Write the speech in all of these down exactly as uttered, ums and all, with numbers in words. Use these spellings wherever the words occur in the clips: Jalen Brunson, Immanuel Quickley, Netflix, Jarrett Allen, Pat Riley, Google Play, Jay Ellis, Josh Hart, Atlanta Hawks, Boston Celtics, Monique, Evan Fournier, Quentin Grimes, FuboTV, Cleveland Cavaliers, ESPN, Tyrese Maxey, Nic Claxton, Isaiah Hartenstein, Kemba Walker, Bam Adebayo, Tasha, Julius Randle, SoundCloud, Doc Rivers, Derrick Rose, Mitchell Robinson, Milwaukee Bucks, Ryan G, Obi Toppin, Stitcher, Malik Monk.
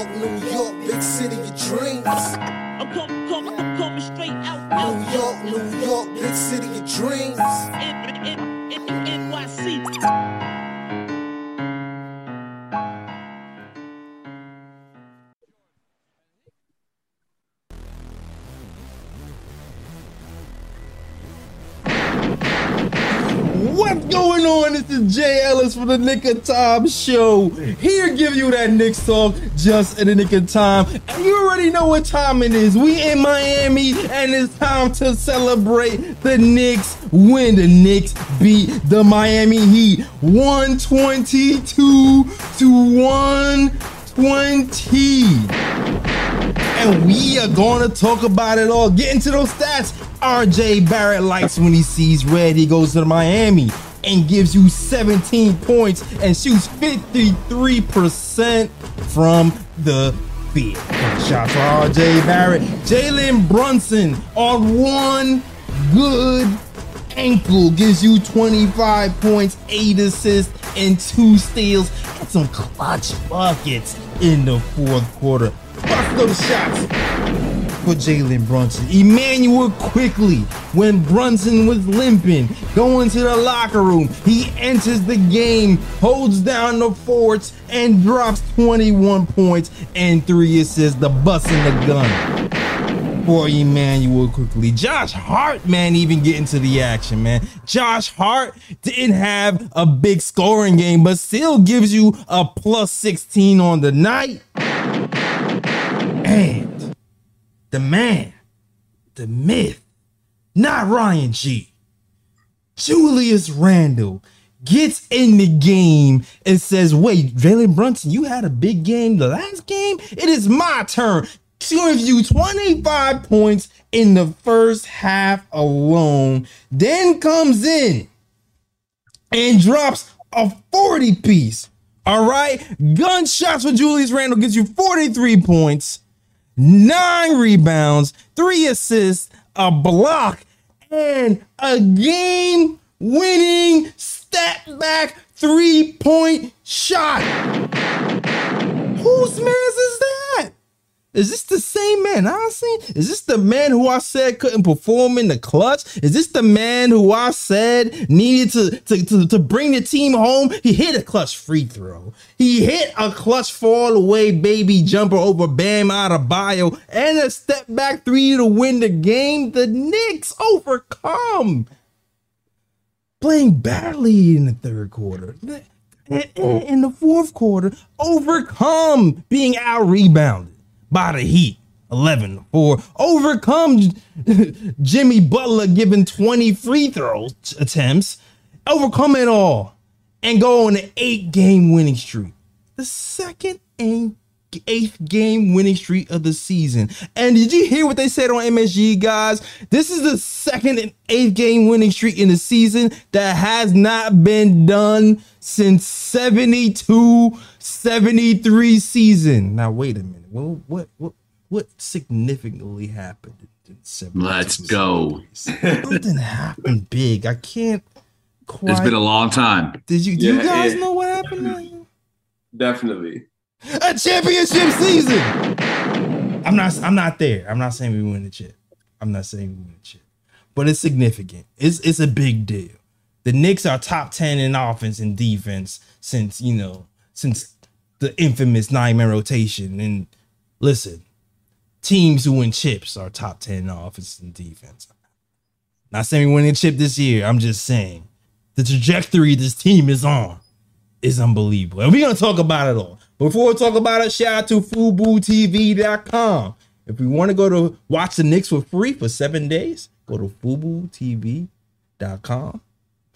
York, New York, big city of dreams. I'm coming, coming, coming straight out, out. New York, New York, big city of dreams. N Y C. What's going on? This is Jay Ellis for the Knick of Time Show. Here give you that Knicks talk just in the nick of time. And you already know what time it is. We in Miami, and it's time to celebrate the Knicks win. The Knicks beat the Miami Heat one twenty-two to one twenty. And we are going to talk about it all. Get into those stats. R J Barrett likes when he sees red. He goes to Miami and gives you seventeen points and shoots fifty-three percent from the field. Shout out to R J Barrett. Jalen Brunson on one good ankle gives you twenty-five points, eight assists, and two steals. And some clutch buckets in the fourth quarter. Bust those shots for Jalen Brunson. Immanuel Quickley, when Brunson was limping, going to the locker room, he enters the game, holds down the forts, and drops twenty-one points and three assists. The bust in the gun for Immanuel Quickley. Josh Hart, man, even get into the action, man. Josh Hart didn't have a big scoring game, but still gives you a plus sixteen on the night. And the man, the myth, not Ryan G, Julius Randle gets in the game and says, wait, Jalen Brunson, you had a big game the last game? It is my turn to give you twenty-five points in the first half alone. Then comes in and drops a forty-piece. All right? Gunshots for Julius Randle gives you forty-three points. Nine rebounds, three assists, a block, and a game-winning step-back three-point shot. Whose man is that? Is this the same man I seen? Is this the man who I said couldn't perform in the clutch? Is this the man who I said needed to, to, to, to bring the team home? He hit a clutch free throw. He hit a clutch fall away baby jumper over Bam Adebayo and a step back three to win the game. The Knicks overcome. Playing badly in the third quarter. In the fourth quarter, overcome being out-rebounded by the Heat, eleven to four. Overcome Jimmy Butler giving twenty free throw attempts. Overcome it all and go on an eight-game winning streak. The second and eighth-game winning streak of the season. And did you hear what they said on M S G, guys? This is the second and eighth-game winning streak in the season that has not been done since seventy-two seventy-three season. Now, wait a minute. Well, what what what significantly happened in seventy-two? Let's go. Something happened big. I can't quite. It's been a long time. Did you? Do yeah, you guys it, know what happened? Definitely. definitely. A championship season. I'm not. I'm not there. I'm not saying we win the chip. I'm not saying we win the chip. But it's significant. It's it's a big deal. The Knicks are top ten in offense and defense since you know since the infamous nine-man rotation and. Listen, teams who win chips are top ten in offense and defense. Not saying we win a chip this year. I'm just saying the trajectory this team is on is unbelievable. And we're going to talk about it all. Before we talk about it, shout out to Fubu T V dot com. If you want to go to watch the Knicks for free for seven days, go to Fubu T V dot com.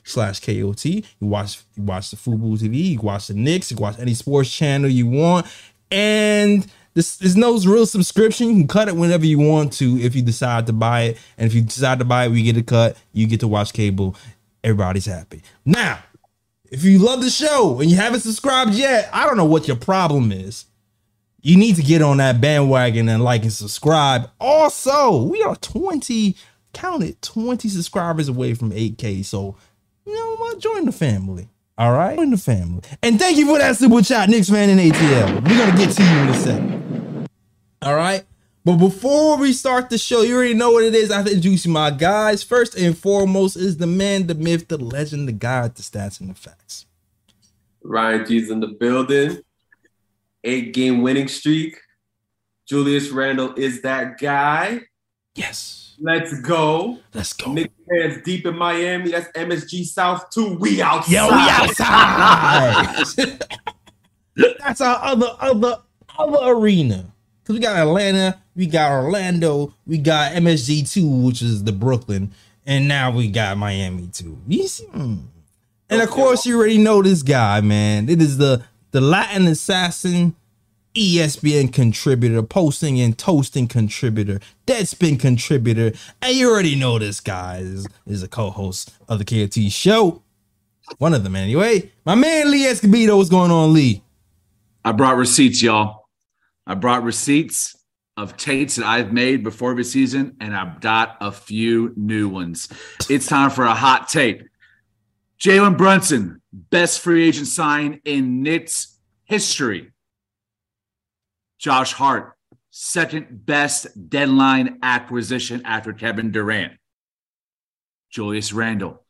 Slash K O T. You watch, you watch the FuboTV. You watch the Knicks. You watch any sports channel you want. And This, there's no real subscription. You can cut it whenever you want to if you decide to buy it. And if you decide to buy it, we get a cut. You get to watch cable. Everybody's happy. Now, if you love the show and you haven't subscribed yet, I don't know what your problem is. You need to get on that bandwagon and like and subscribe. Also, we are twenty, counted twenty subscribers away from eight K. So, you know what? Join the family. All right? Join the family. And thank you for that super chat, Knicks fan in A T L. We're going to get to you in a second. All right. But before we start the show, you already know what it is. I have to introduce my guys. First and foremost is the man, the myth, the legend, the guy with the stats and the facts. Ryan G's in the building. Eight-game winning streak. Julius Randle is that guy. Yes. Let's go. Let's go. Knicks fans deep in Miami. That's M S G South two. We outside. Yeah, we outside. That's our other, other, other arena. Because we got Atlanta, we got Orlando, we got M S G two, which is the Brooklyn, and now we got Miami two. You see? And of course, you already know this guy, man. It is the, the Latin assassin, E S P N contributor, posting and toasting contributor, Deadspin contributor. And you already know this guy is, is a co-host of the K T show. One of them, anyway. My man, Lee Escobedo. What's going on, Lee? I brought receipts, y'all. I brought receipts of takes that I've made before the season, and I've got a few new ones. It's time for a hot take. Jalen Brunson, best free agent sign in Knicks history. Josh Hart, second best deadline acquisition after Kevin Durant. Julius Randle,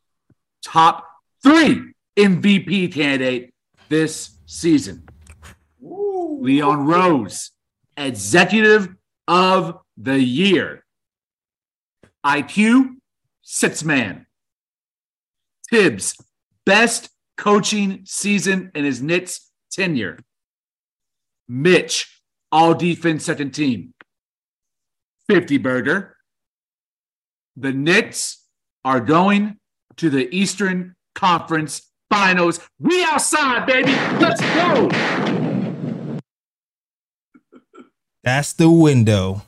top three M V P candidate this season. Leon Rose, executive of the year. I Q, six man. Tibbs, best coaching season in his Knicks tenure. Mitch, all defense second team. fifty burger. The Knicks are going to the Eastern Conference Finals. We outside, baby. Let's go. That's the window.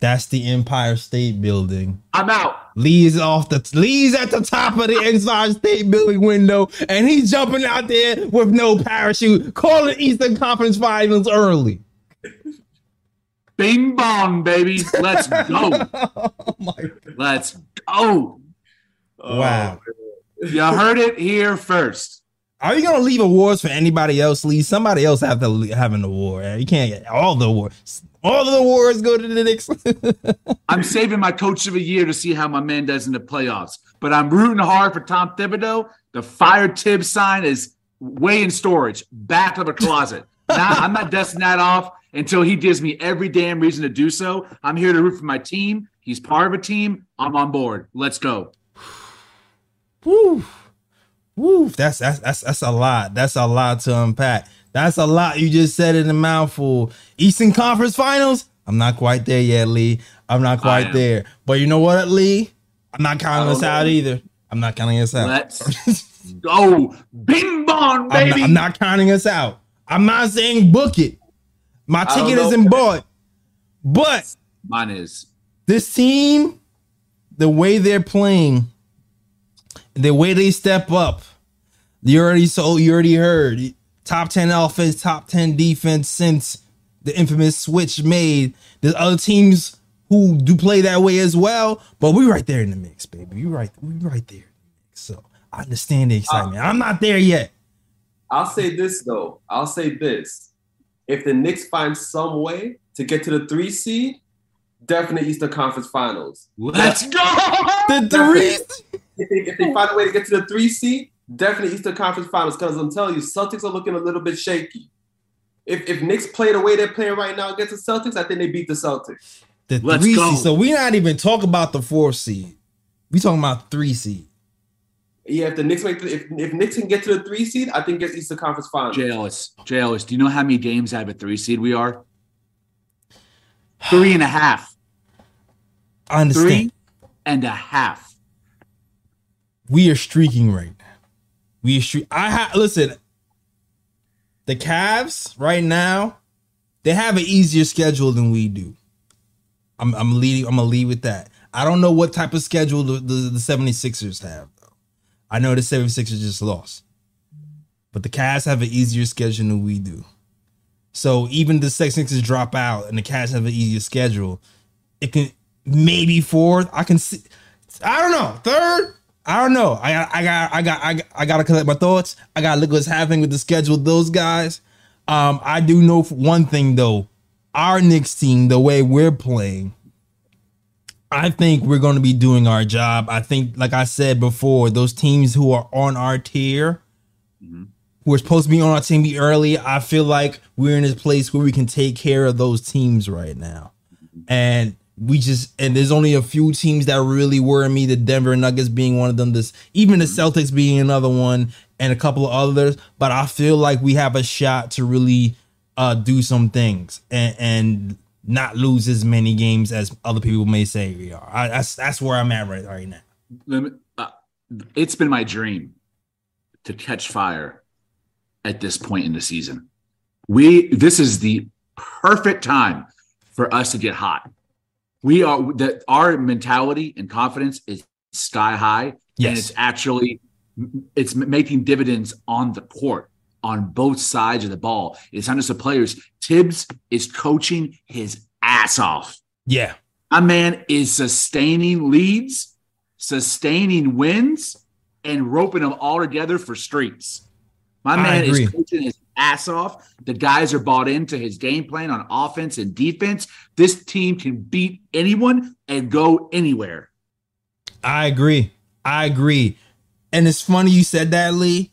That's the Empire State Building. I'm out. Lee's off the Lee's at the top of the Empire State Building window, and he's jumping out there with no parachute. Call it Eastern Conference Finals early. Bing bong, baby. Let's go. Oh my God. Let's go. Wow. Oh, you heard it here first. Are you gonna leave awards for anybody else, Lee? Somebody else have to have an award. You can't get all the awards. All the awards go to the Knicks. I'm saving my coach of the year to see how my man does in the playoffs. But I'm rooting hard for Tom Thibodeau. The fire Tibbs sign is way in storage, back of a closet. Now I'm not dusting that off until he gives me every damn reason to do so. I'm here to root for my team. He's part of a team. I'm on board. Let's go. Woo. Woo, that's, that's that's that's a lot. That's a lot to unpack. That's a lot. You just said in a mouthful. Eastern Conference Finals. I'm not quite there yet, Lee. I'm not quite there. But you know what, Lee? I'm not counting this out either. I'm not counting this out. Let's go. Bing bong, baby. I'm not, I'm not counting us out. I'm not saying book it. My ticket isn't bought. But mine is. This team, the way they're playing, the way they step up, you already saw, you already heard. Top ten offense, top ten defense since the infamous switch made. There's other teams who do play that way as well, but we right there in the mix, baby. You right, we right there. So I understand the excitement. Uh, I'm not there yet. I'll say this though. I'll say this: if the Knicks find some way to get to the three seed, definite Eastern Conference Finals. Let's go. The three. If they, if they find a way to get to the three seed, definitely Eastern Conference Finals. Because I'm telling you, Celtics are looking a little bit shaky. If if Knicks play the way they're playing right now against the Celtics, I think they beat the Celtics. The Let's three go. Seed. So we're not even talking about the four seed. We talking about three seed. Yeah, if the Knicks make the, if if Knicks can get to the three seed, I think it's Eastern Conference Finals. Jay Ellis, Jay Ellis, do you know how many games out of a three seed we are? Three and a half. I understand. Three and a half. We are streaking right now. We are streak. I ha- listen. The Cavs right now, they have an easier schedule than we do. I'm I'm leading. I'm gonna lead with that. I don't know what type of schedule the, the, the seventy-sixers have though. I know the seventy-sixers just lost, but the Cavs have an easier schedule than we do. So even the seventy-sixers drop out and the Cavs have an easier schedule, it can maybe fourth. I can see. I don't know. Third. I don't know. I got, I got, I got, I got, I got to collect my thoughts. I got to look what's happening with the schedule of those guys. Um, I do know one thing though. our Knicks team, the way we're playing, I think we're going to be doing our job. I think, like I said before, those teams who are on our tier, mm-hmm. who are supposed to be on our team be early, I feel like we're in this place where we can take care of those teams right now. And we just, and there's only a few teams that really worry me, the Denver Nuggets being one of them, this, even the Celtics being another one, and a couple of others. But I feel like we have a shot to really uh, do some things and, and not lose as many games as other people may say we are. I, that's, that's where I'm at right, right now. Let me, uh, it's been my dream to catch fire at this point in the season. We, this is the perfect time for us to get hot. We are that our mentality and confidence is sky high. Yes. And it's actually, it's making dividends on the court, on both sides of the ball. It's not just the players. Tibbs is coaching his ass off. Yeah. My man is sustaining leads, sustaining wins, and roping them all together for streaks. My man is coaching his ass off. The guys are bought into his game plan on offense and defense. This team can beat anyone and go anywhere. I agree. I agree. And it's funny you said that, Lee,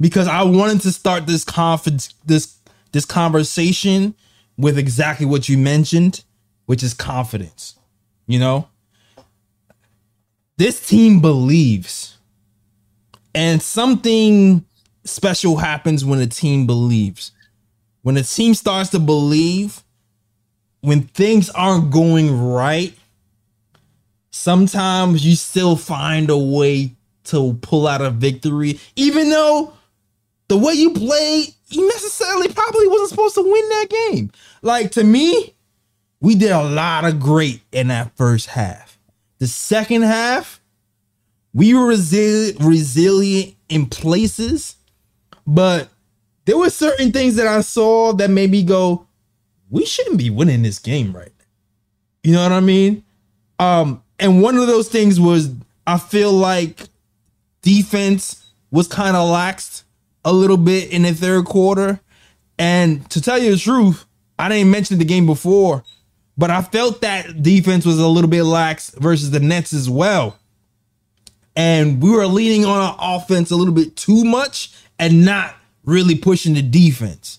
because I wanted to start this conference, this this conversation with exactly what you mentioned, which is confidence. You know, this team believes, and something special happens when a team believes. When a team starts to believe, when things aren't going right, sometimes you still find a way to pull out a victory, even though the way you played, you necessarily probably wasn't supposed to win that game. Like, to me, we did a lot of great in that first half. The second half, we were resi- resilient in places. But there were certain things that I saw that made me go, we shouldn't be winning this game right now. You know what I mean? Um, and one of those things was, I feel like defense was kind of laxed a little bit in the third quarter. And to tell you the truth, I didn't mention the game before, but I felt that defense was a little bit lax versus the Nets as well. And we were leaning on our offense a little bit too much and not really pushing the defense.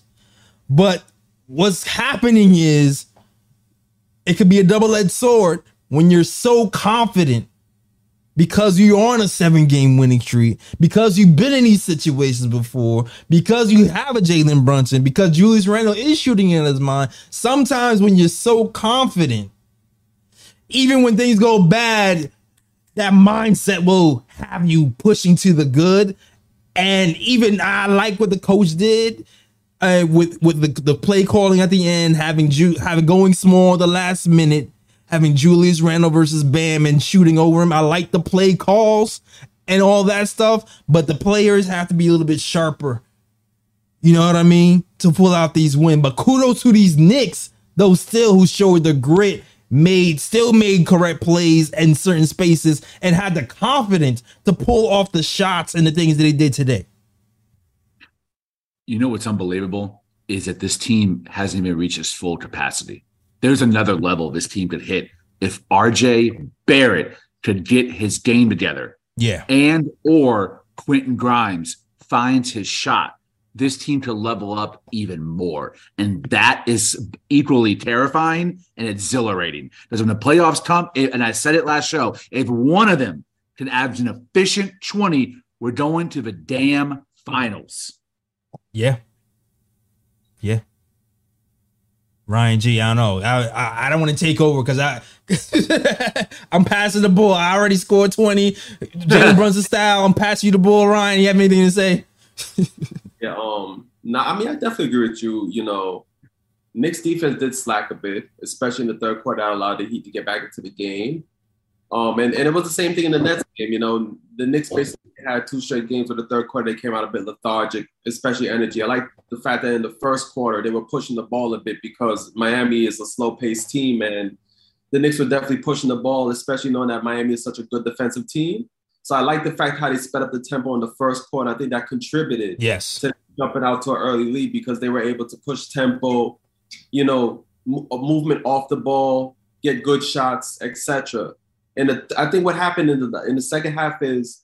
But what's happening is it could be a double-edged sword when you're so confident because you're on a seven-game winning streak, because you've been in these situations before, because you have a Jalen Brunson, because Julius Randle is shooting in his mind. Sometimes when you're so confident, even when things go bad, that mindset will have you pushing to the good. And even I like what the coach did uh, with with the, the play calling at the end, having Ju- having going small the last minute, having Julius Randle versus Bam and shooting over him. I like the play calls and all that stuff, but the players have to be a little bit sharper. You know what I mean? To pull out these wins. But kudos to these Knicks, though, still, who showed the grit, made still made correct plays in certain spaces, and had the confidence to pull off the shots and the things that they did today. You know what's unbelievable is that this team hasn't even reached its full capacity. There's another level this team could hit if R J Barrett could get his game together. Yeah. And or Quentin Grimes finds his shot. This team to level up even more. And that is equally terrifying and exhilarating. Because when the playoffs come, and I said it last show, if one of them can average an efficient twenty, we're going to the damn finals. Yeah. Yeah. Ryan G, I don't know. I I, I don't want to take over because I I'm passing the ball. I already scored twenty. Jalen Brunson style. I'm passing you the ball, Ryan. You have anything to say? Yeah, um, no, nah, I mean, I definitely agree with you. You know, Knicks defense did slack a bit, especially in the third quarter. That allowed the Heat to get back into the game. Um, and, and it was the same thing in the Nets game. You know, the Knicks basically had two straight games where the third quarter they came out a bit lethargic, especially energy. I like the fact that in the first quarter they were pushing the ball a bit because Miami is a slow-paced team, and the Knicks were definitely pushing the ball, especially knowing that Miami is such a good defensive team. So I like the fact how they sped up the tempo in the first quarter. I think that contributed yes. to jumping out to an early lead because they were able to push tempo, you know, m- movement off the ball, get good shots, et cetera. And the, I think what happened in the in the second half is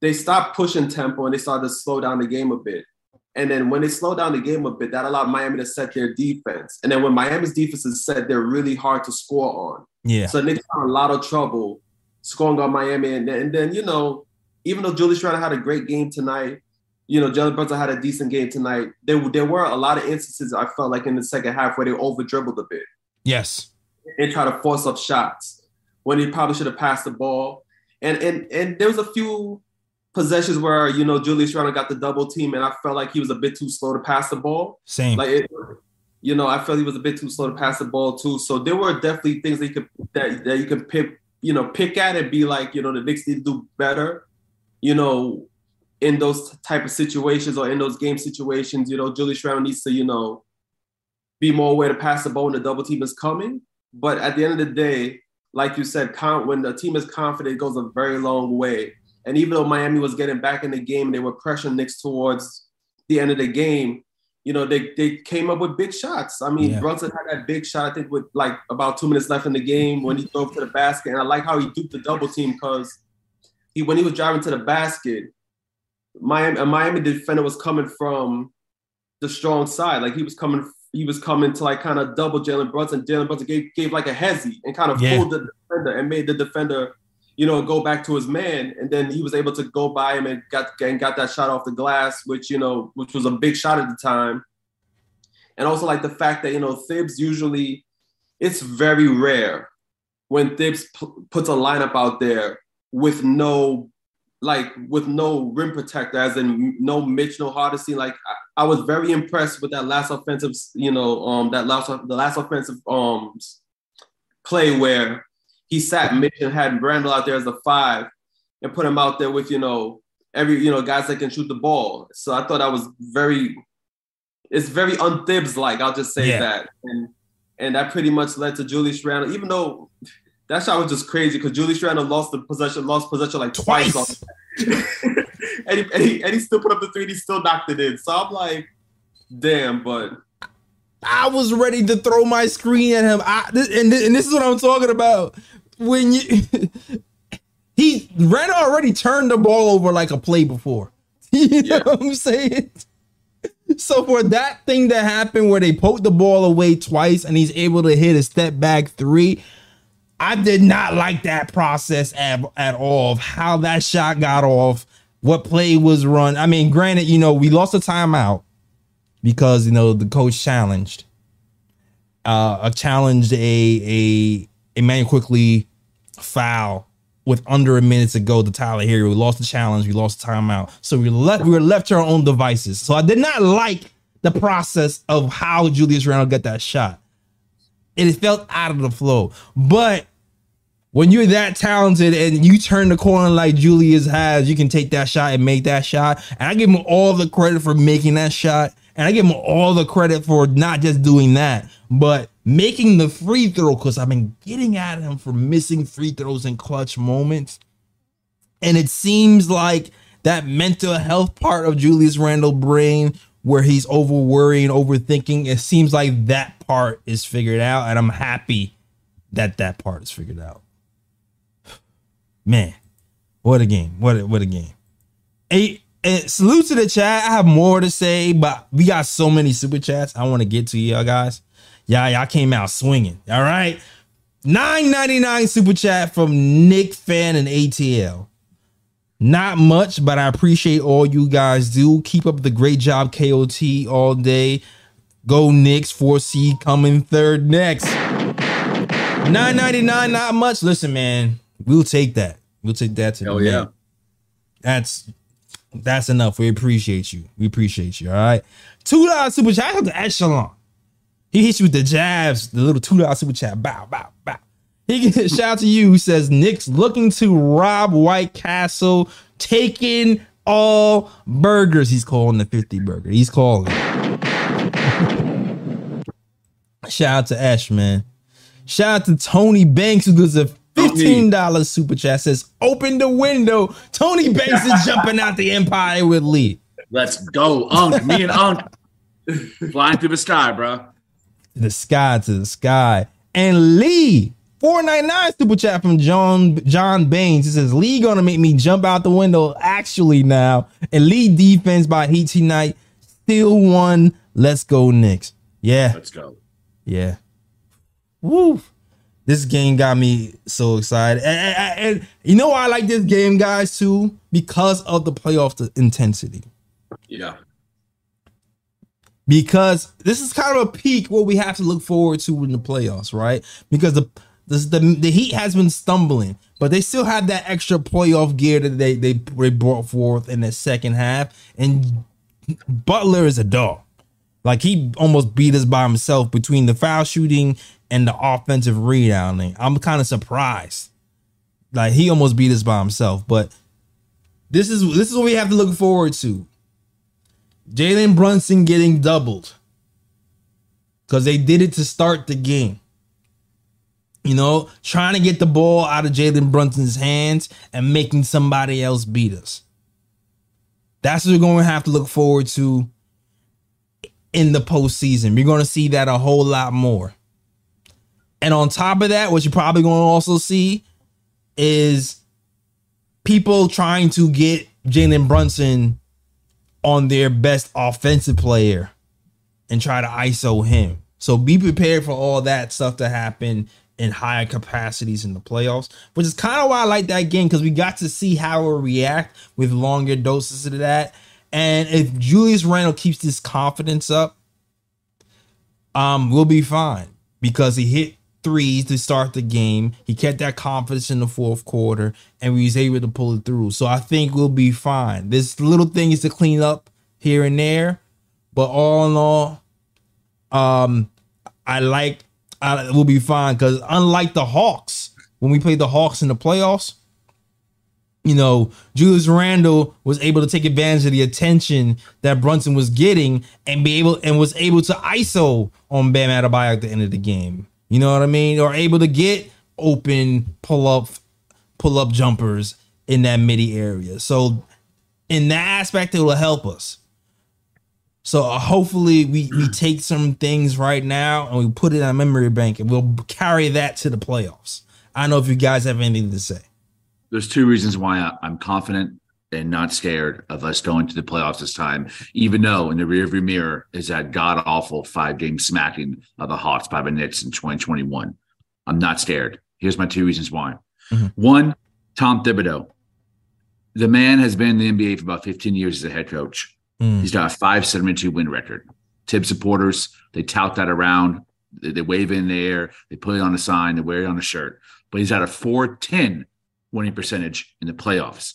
they stopped pushing tempo and they started to slow down the game a bit. And then when they slowed down the game a bit, that allowed Miami to set their defense. And then when Miami's defense is set, they're really hard to score on. Yeah. So they got a lot of trouble scoring on Miami. And then, and then you know, even though Julius Randle had a great game tonight, you know, Jalen Brunson had a decent game tonight, there, there were a lot of instances I felt like in the second half where they over-dribbled a bit. Yes. And try to force up shots when he probably should have passed the ball. And and and there was a few possessions where, you know, Julius Randle got the double team and I felt like he was a bit too slow to pass the ball. Same. Like, it, you know, I felt he was a bit too slow to pass the ball too. So there were definitely things that you could, that, that you could pick, you know, pick at and be like, you know, the Knicks need to do better, you know, in those type of situations or in those game situations. You know, Julius Randle needs to, you know, be more aware to pass the ball when the double team is coming. But at the end of the day, like you said, con- when the team is confident, it goes a very long way. And even though Miami was getting back in the game, they were pressuring Knicks towards the end of the game, you know, they they came up with big shots. I mean, yeah. Brunson had that big shot, I think, with like about two minutes left in the game when he drove to the basket. And I like how he duped the double team because he when he was driving to the basket, Miami, a Miami defender was coming from the strong side. Like he was coming he was coming to like kind of double Jalen Brunson. Jalen Brunson gave, gave like a hezzy and kind of yeah. pulled the defender and made the defender, you know, go back to his man. And then he was able to go by him and got and got that shot off the glass, which, you know, which was a big shot at the time. And also like the fact that, you know, Thibs usually, it's very rare when Thibs p- puts a lineup out there with no, like with no rim protector, as in no Mitch, no Hardesty. Like I, I was very impressed with that last offensive, you know, um, that last, the last offensive um, play where he sat Mitch and had Randle out there as a five and put him out there with, you know, every, you know, guys that can shoot the ball. So I thought that was very, it's very un-Thibs-like, I'll just say yeah. that. And and that pretty much led to Julius Randle, even though that shot was just crazy because Julius Randle lost the possession, lost possession like twice. twice on and, he, and, he, and he still put up the three and he still knocked it in. So I'm like, damn, but I was ready to throw my screen at him. I, and, and this is what I'm talking about. When you, he Randle already turned the ball over like a play before. You know yeah. what I'm saying? So for that thing to happen where they poked the ball away twice and he's able to hit a step back three, I did not like that process at, at all of how that shot got off, what play was run. I mean, granted, you know, we lost a timeout because, you know, the coach challenged, uh, challenged a, a, Immanuel Quickley foul with under a minute to go to Tyler Herro. We lost the challenge. We lost the timeout. So we left. We were left to our own devices. So I did not like the process of how Julius Randle got that shot. It felt out of the flow. But when you're that talented and you turn the corner like Julius has, you can take that shot and make that shot. And I give him all the credit for making that shot. And I give him all the credit for not just doing that, but making the free throw, because I've been getting at him for missing free throws in clutch moments. And it seems like that mental health part of Julius Randle's brain where he's over worrying, overthinking, it seems like that part is figured out. And I'm happy that that part is figured out. Man, what a game. What a, what a game. Eight. And salute to the chat. I have more to say, but we got so many super chats I want to get to y'all guys. Y'all, y'all came out swinging. All right. nine ninety-nine super chat from Nick Fan and A T L. Not much, but I appreciate all you guys do. Keep up the great job, K O T, all day. Go Knicks, four seed coming third next. nine ninety-nine, not much. Listen, man, we'll take that. We'll take that today. Oh, yeah. That's... That's enough. We appreciate you. We appreciate you. All right. two dollars super chat. Shout out to Echelon. He hits you with the jabs, the little two dollars super chat. Bow, bow, bow. He gets, shout out to you. He says, Knicks looking to rob White Castle, taking all burgers. He's calling the fifty burger. He's calling. Shout out to Ash, man. Shout out to Tony Banks, who does a fifteen dollars super chat, says, open the window. Tony Banks is jumping out the Empire with Lee. Let's go, Unk. Me and Unk. Flying through the sky, bro. the sky to the sky. And Lee, four ninety-nine super chat from John John Baines. It says, Lee gonna make me jump out the window actually now. Elite defense by Heat tonight. Still one. Let's go Knicks. Yeah. Let's go. Yeah. Woo. This game got me so excited. And, and, and you know why I like this game, guys, too? Because of the playoff intensity. Yeah. Because this is kind of a peak what we have to look forward to in the playoffs, right? Because the this, the, the Heat has been stumbling, but they still have that extra playoff gear that they, they, they brought forth in the second half. And Butler is a dog. Like, he almost beat us by himself between the foul shooting and the offensive rebounding. I'm kind of surprised. Like, he almost beat us by himself. But this is this is what we have to look forward to. Jalen Brunson getting doubled. Because they did it to start the game. You know, trying to get the ball out of Jalen Brunson's hands and making somebody else beat us. That's what we're going to have to look forward to in the postseason. You're going to see that a whole lot more. And on top of that, what you're probably going to also see is people trying to get Jalen Brunson on their best offensive player and try to I S O him. So be prepared for all that stuff to happen in higher capacities in the playoffs, which is kind of why I like that game, because we got to see how we'll react with longer doses of that. And if Julius Randle keeps this confidence up, um, we'll be fine, because he hit threes to start the game. He kept that confidence in the fourth quarter, and we was able to pull it through. So I think we'll be fine. There's little things to clean up here and there, but all in all, um, I like I, we'll be fine, because unlike the Hawks, when we played the Hawks in the playoffs, you know, Julius Randle was able to take advantage of the attention that Brunson was getting and be able and was able to I S O on Bam Adebayo at the end of the game. You know what I mean? Or able to get open pull up pull up jumpers in that midi area. So in that aspect, it will help us. So uh, hopefully we, we take some things right now and we put it in our memory bank, and we'll carry that to the playoffs. I don't know if you guys have anything to say. There's two reasons why I'm confident and not scared of us going to the playoffs this time, even though in the rearview mirror is that god-awful five-game smacking of the Hawks by the Knicks in twenty twenty-one. I'm not scared. Here's my two reasons why. Mm-hmm. One, Tom Thibodeau. The man has been in the N B A for about fifteen years as a head coach. Mm-hmm. He's got a five seventy-two win record. Tib supporters, they tout that around. They, they wave it in the air. They put it on a sign. They wear it on a shirt. But he's at a four ten winning percentage in the playoffs.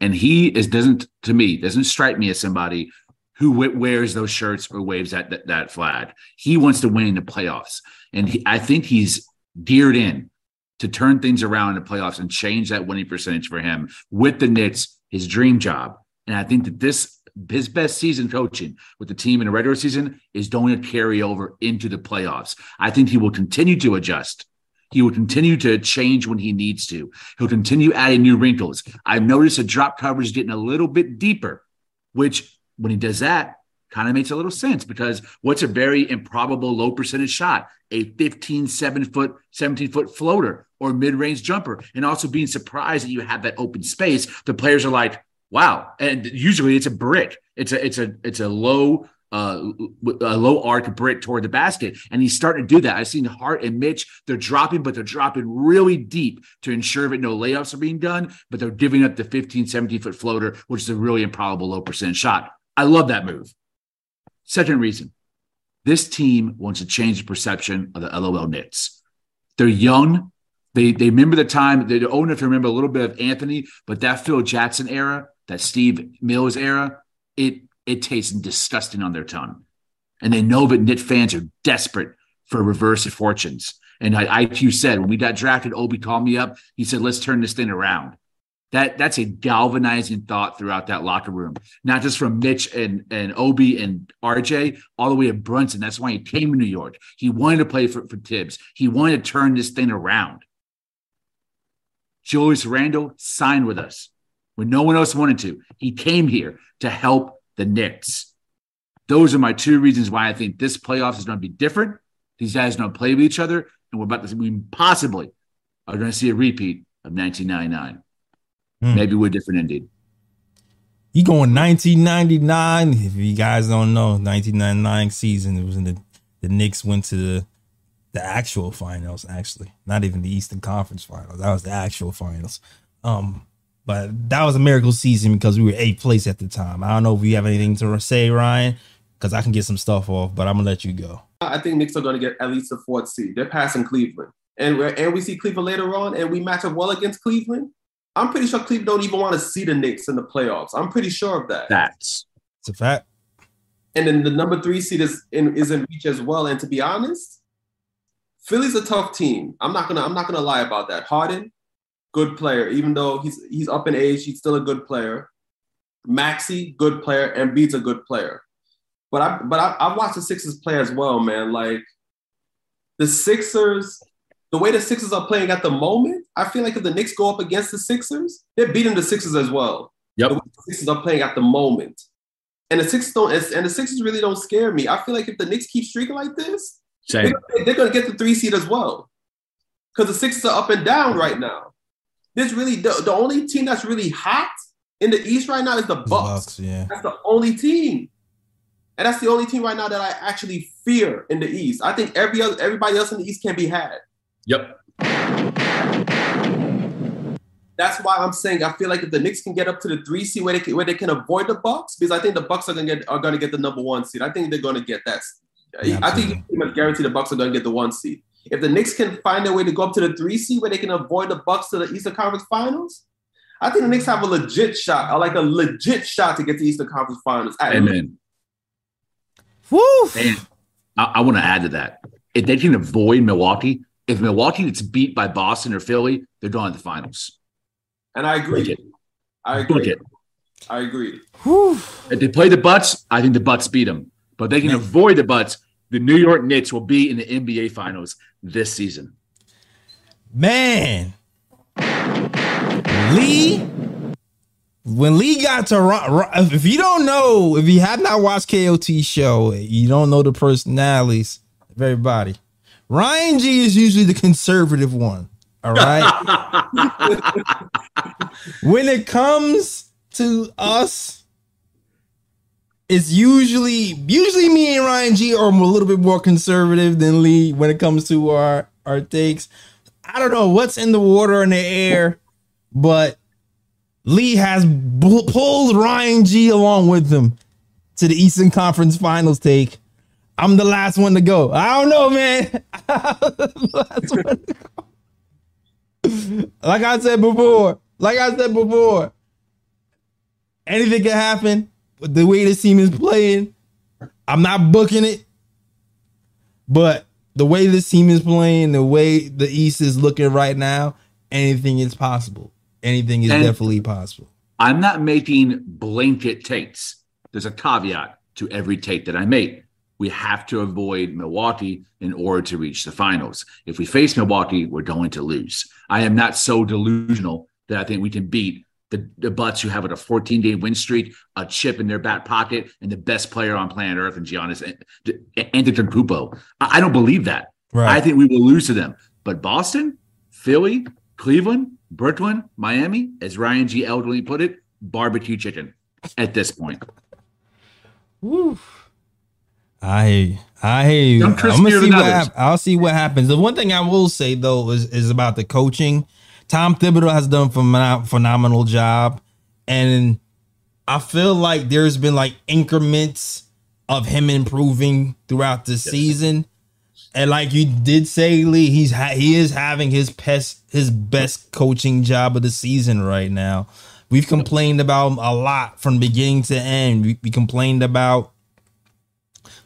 And he is doesn't to me doesn't strike me as somebody who w- wears those shirts or waves that, that that flag. He wants to win in the playoffs, and he, I think he's geared in to turn things around in the playoffs and change that winning percentage for him with the Knicks, his dream job. And I think that this his best season coaching with the team in the regular season is going to carry over into the playoffs. I think he will continue to adjust. He will continue to change when he needs to. He'll continue adding new wrinkles. I've noticed a drop coverage getting a little bit deeper, which when he does that kind of makes a little sense, because what's a very improbable low percentage shot, a fifteen, seven foot, seventeen foot floater or mid-range jumper, and also being surprised that you have that open space. The players are like, wow. And usually it's a brick. It's a, it's a, it's a low Uh, a low arc brick toward the basket. And he's starting to do that. I've seen Hart and Mitch, they're dropping, but they're dropping really deep to ensure that no layups are being done, but they're giving up the fifteen, seventeen foot floater, which is a really improbable low percent shot. I love that move. Second reason, this team wants to change the perception of the LOL Knicks. They're young. They, they remember the time, they don't know if you remember a little bit of Anthony, but that Phil Jackson era, that Steve Mills era, it It tastes disgusting on their tongue. And they know that Knicks fans are desperate for reverse fortunes. And I, I Q said, when we got drafted, Obi called me up. He said, let's turn this thing around. That That's a galvanizing thought throughout that locker room, not just from Mitch and, and Obi and R J, all the way to Brunson. That's why he came to New York. He wanted to play for, for Tibbs. He wanted to turn this thing around. Julius Randle signed with us when no one else wanted to. He came here to help the Knicks. Those are my two reasons why I think this playoffs is going to be different. These guys don't play with each other, and we're about to we possibly are going to see a repeat of nineteen ninety-nine. Mm. Maybe we're different indeed. You going nineteen ninety-nine? If you guys don't know, nineteen ninety-nine season, it was in the the Knicks went to the the actual finals. Actually, not even the Eastern Conference Finals. That was the actual finals. Um, but that was a miracle season because we were eighth place at the time. I don't know if you have anything to say, Ryan, because I can get some stuff off, but I'm gonna let you go. I think Knicks are gonna get at least a fourth seed. They're passing Cleveland, and we're, and we see Cleveland later on, and we match up well against Cleveland. I'm pretty sure Cleveland don't even want to see the Knicks in the playoffs. I'm pretty sure of that. That's it's a fact. And then the number three seed is in is in reach as well. And to be honest, Philly's a tough team. I'm not gonna I'm not gonna lie about that. Harden, good player. Even though he's he's up in age, he's still a good player. Maxey, good player, and Embiid's a good player. But I but I, I've watched the Sixers play as well, man. Like the Sixers. The way the Sixers are playing at the moment, I feel like if the Knicks go up against the Sixers, they're beating the Sixers as well. Yep. The way the Sixers are playing at the moment. And the Sixers don't and the Sixers really don't scare me. I feel like if the Knicks keep streaking like this, Same. they're going to get the three seed as well. Because the Sixers are up and down right now. There's really the, the only team that's really hot in the East right now is the Bucks. Bucks yeah. That's the only team. And that's the only team right now that I actually fear in the East. I think every other, everybody else in the East can be had. Yep. That's why I'm saying I feel like if the Knicks can get up to the three seed where they can, where they can avoid the Bucks, because I think the Bucks are gonna get are gonna get the number one seed. I think they're gonna get that. Yeah, I think you can pretty much guarantee the Bucks are gonna get the one seed. If the Knicks can find their way to go up to the three seed where they can avoid the Bucks to the Eastern Conference Finals, I think the Knicks have a legit shot, like a legit shot to get to the Eastern Conference Finals. Amen. Woo! I, I want to add to that. If they can avoid Milwaukee. If Milwaukee gets beat by Boston or Philly, they're going to the finals. And I agree. I agree. I agree. Whew. If they play the Bucks, I think the Bucks beat them. But if they can avoid the Bucks, the New York Knicks will be in the N B A Finals this season. Man. Lee, when Lee got to – if you don't know, if you have not watched K O T's show, you don't know the personalities of everybody. Ryan G is usually the conservative one, all right? When it comes to us, it's usually usually me and Ryan G are a little bit more conservative than Lee when it comes to our, our takes. I don't know what's in the water and the air, but Lee has b- pulled Ryan G along with him to the Eastern Conference Finals take. I'm the last one to go. I don't know, man. I'm the last one to go. Like I said before, like I said before, anything can happen. But the way this team is playing, I'm not booking it. But the way this team is playing, the way the East is looking right now, anything is possible. Anything is and definitely possible. I'm not making blanket takes. There's a caveat to every take that I make. We have to avoid Milwaukee in order to reach the finals. If we face Milwaukee, we're going to lose. I am not so delusional that I think we can beat the, the Bucks who have a fourteen-day win streak, a chip in their back pocket, and the best player on planet Earth in Giannis Antetokounmpo. I, I don't believe that. Right. I think we will lose to them. But Boston, Philly, Cleveland, Brooklyn, Miami, as Ryan G. elderly put it, barbecue chicken at this point. Woo. I hear you. I hear you. I'm gonna see what hap- I'll see what happens. The one thing I will say, though, is, is about the coaching. Tom Thibodeau has done a phenomenal job. And I feel like there's been like increments of him improving throughout the yes. season. And like you did say, Lee, he's ha- he is having his, pes- his best coaching job of the season right now. We've complained about him a lot from beginning to end. We, we complained about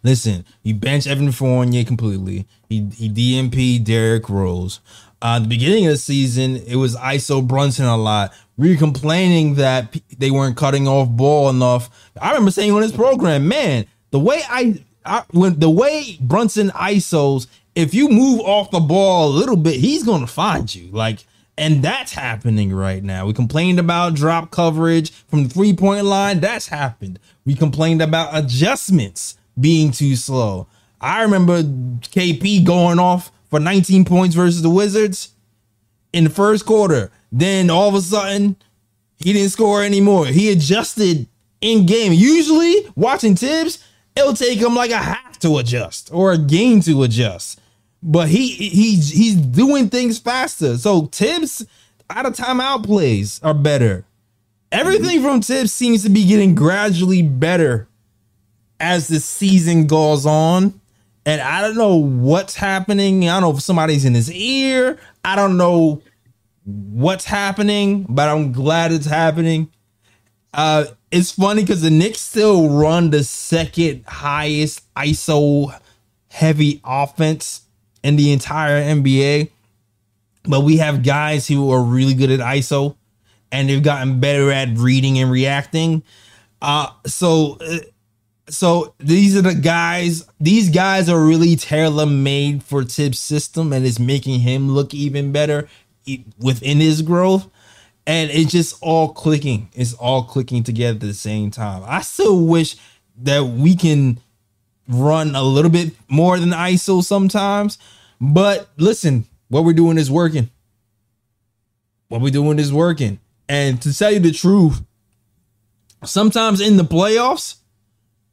Listen, you bench Evan Fournier completely. He he D M P Derrick Rose. Uh, at the beginning of the season, it was I S O Brunson a lot. We were complaining that p- they weren't cutting off ball enough. I remember saying on this program, man, the way I, I when the way Brunson I S Os, if you move off the ball a little bit, he's going to find you. Like, and that's happening right now. We complained about drop coverage from the three-point line. That's happened. We complained about adjustments being too slow. I remember K P going off for nineteen points versus the Wizards in the first quarter. Then all of a sudden, he didn't score anymore. He adjusted in game. Usually, watching Tibbs, it'll take him like a half to adjust or a game to adjust. But he he he's doing things faster. So Tibbs out of timeout plays are better. Everything from Tibbs seems to be getting gradually better as the season goes on. And I don't know what's happening. I don't know if somebody's in his ear. I don't know what's happening, but I'm glad it's happening. Uh, it's funny because the Knicks still run the second highest I S O heavy offense in the entire N B A. But we have guys who are really good at I S O, and they've gotten better at reading and reacting. Uh, so, so these are the guys. These guys are really tailor-made for Tibbs' system, and it's making him look even better within his growth. And it's just all clicking. It's all clicking together at the same time. I still wish that we can run a little bit more than I S O sometimes. But listen, what we're doing is working. What we're doing is working. And to tell you the truth, sometimes in the playoffs,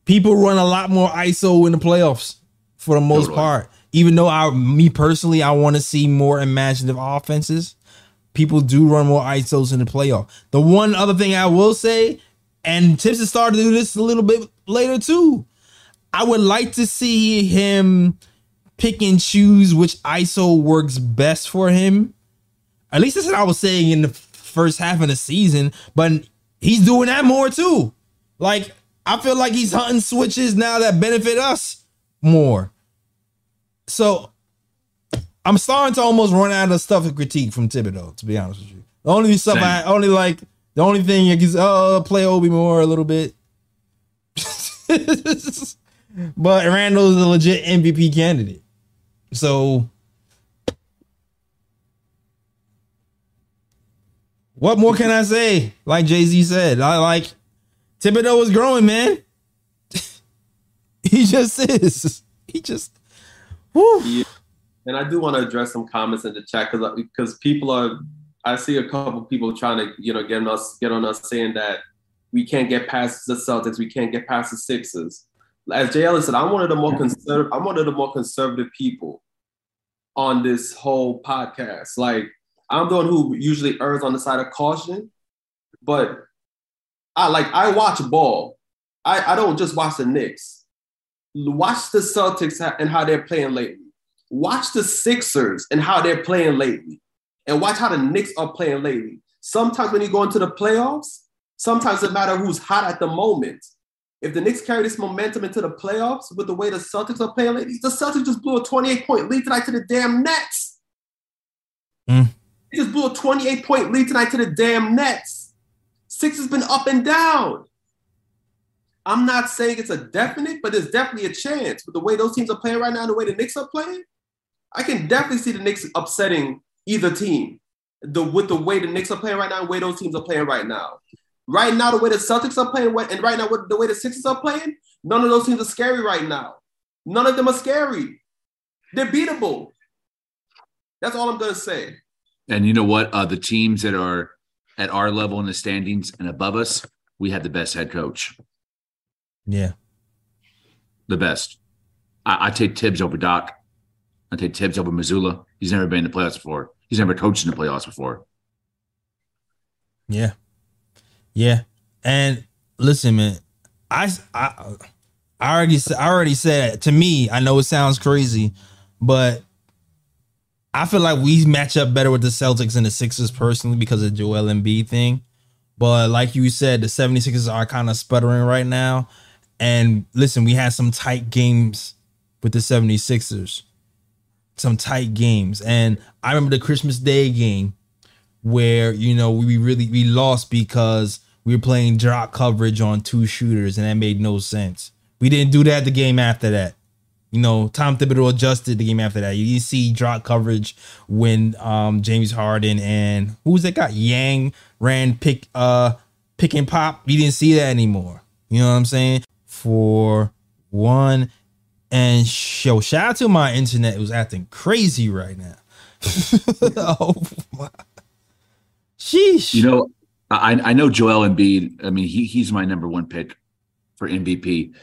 people run a lot more I S O in the playoffs for the most totally. part. Even though I, me personally, I want to see more imaginative offenses, people do run more I S Os in the playoff. The one other thing I will say, and Tibbs has started to do this a little bit later too, I would like to see him pick and choose which I S O works best for him. At least that's what I was saying in the first half of the season, but he's doing that more too. Like, I feel like he's hunting switches now that benefit us more. So I'm starting to almost run out of stuff to critique from Thibodeau, to be honest with you. The only stuff Same. I only like, the only thing is, oh, play Obi more a little bit. But Randle is a legit M V P candidate. So what more can I say? Like Jay-Z said, I like Thibodeau is growing, man. He just is. He just. Whew. Yeah. And I do want to address some comments in the chat because because people are, I see a couple people trying to, you know, get on us, get on us saying that we can't get past the Celtics, we can't get past the Sixers. As Jay Ellis said, I'm one of the more conservative, I'm one of the more conservative people on this whole podcast. Like, I'm the one who usually errs on the side of caution, but I like I watch ball. I, I don't just watch the Knicks. Watch the Celtics and how they're playing lately. Watch the Sixers and how they're playing lately, and watch how the Knicks are playing lately. Sometimes when you go into the playoffs, sometimes it matters who's hot at the moment. If the Knicks carry this momentum into the playoffs with the way the Celtics are playing lately, the Celtics just blew a twenty-eight point lead tonight to the damn Nets. Mm. They just blew a twenty-eight point lead tonight to the damn Nets. Six has been up and down. I'm not saying it's a definite, but there's definitely a chance with the way those teams are playing right now and the way the Knicks are playing. I can definitely see the Knicks upsetting either team the, with the way the Knicks are playing right now and the way those teams are playing right now. Right now, the way the Celtics are playing and right now the way the Sixers are playing, none of those teams are scary right now. None of them are scary. They're beatable. That's all I'm going to say. And you know what? Uh, the teams that are at our level in the standings and above us, we have the best head coach. Yeah. The best. I, I take Tibbs over Doc. I take Tibbs over Missoula. He's never been in the playoffs before. He's never coached in the playoffs before. Yeah. Yeah. And listen, man, I, I, I already said, I already said to me, I know it sounds crazy, but I feel like we match up better with the Celtics and the Sixers personally because of the Joel Embiid thing. But like you said, the 76ers are kind of sputtering right now. And listen, we had some tight games with the 76ers, some tight games. And I remember the Christmas Day game where, you know, we really we lost because we were playing drop coverage on two shooters, and that made no sense. We didn't do that the game after that. You know, Tom Thibodeau adjusted the game after that. You didn't see drop coverage when um, James Harden and who was that guy? Yang ran pick, uh, pick and pop. You didn't see that anymore. You know what I'm saying? For one, And show shout out to my internet who's acting crazy right now. Oh my. Sheesh. You know, I I know Joel Embiid. I mean, he he's my number one pick for M V P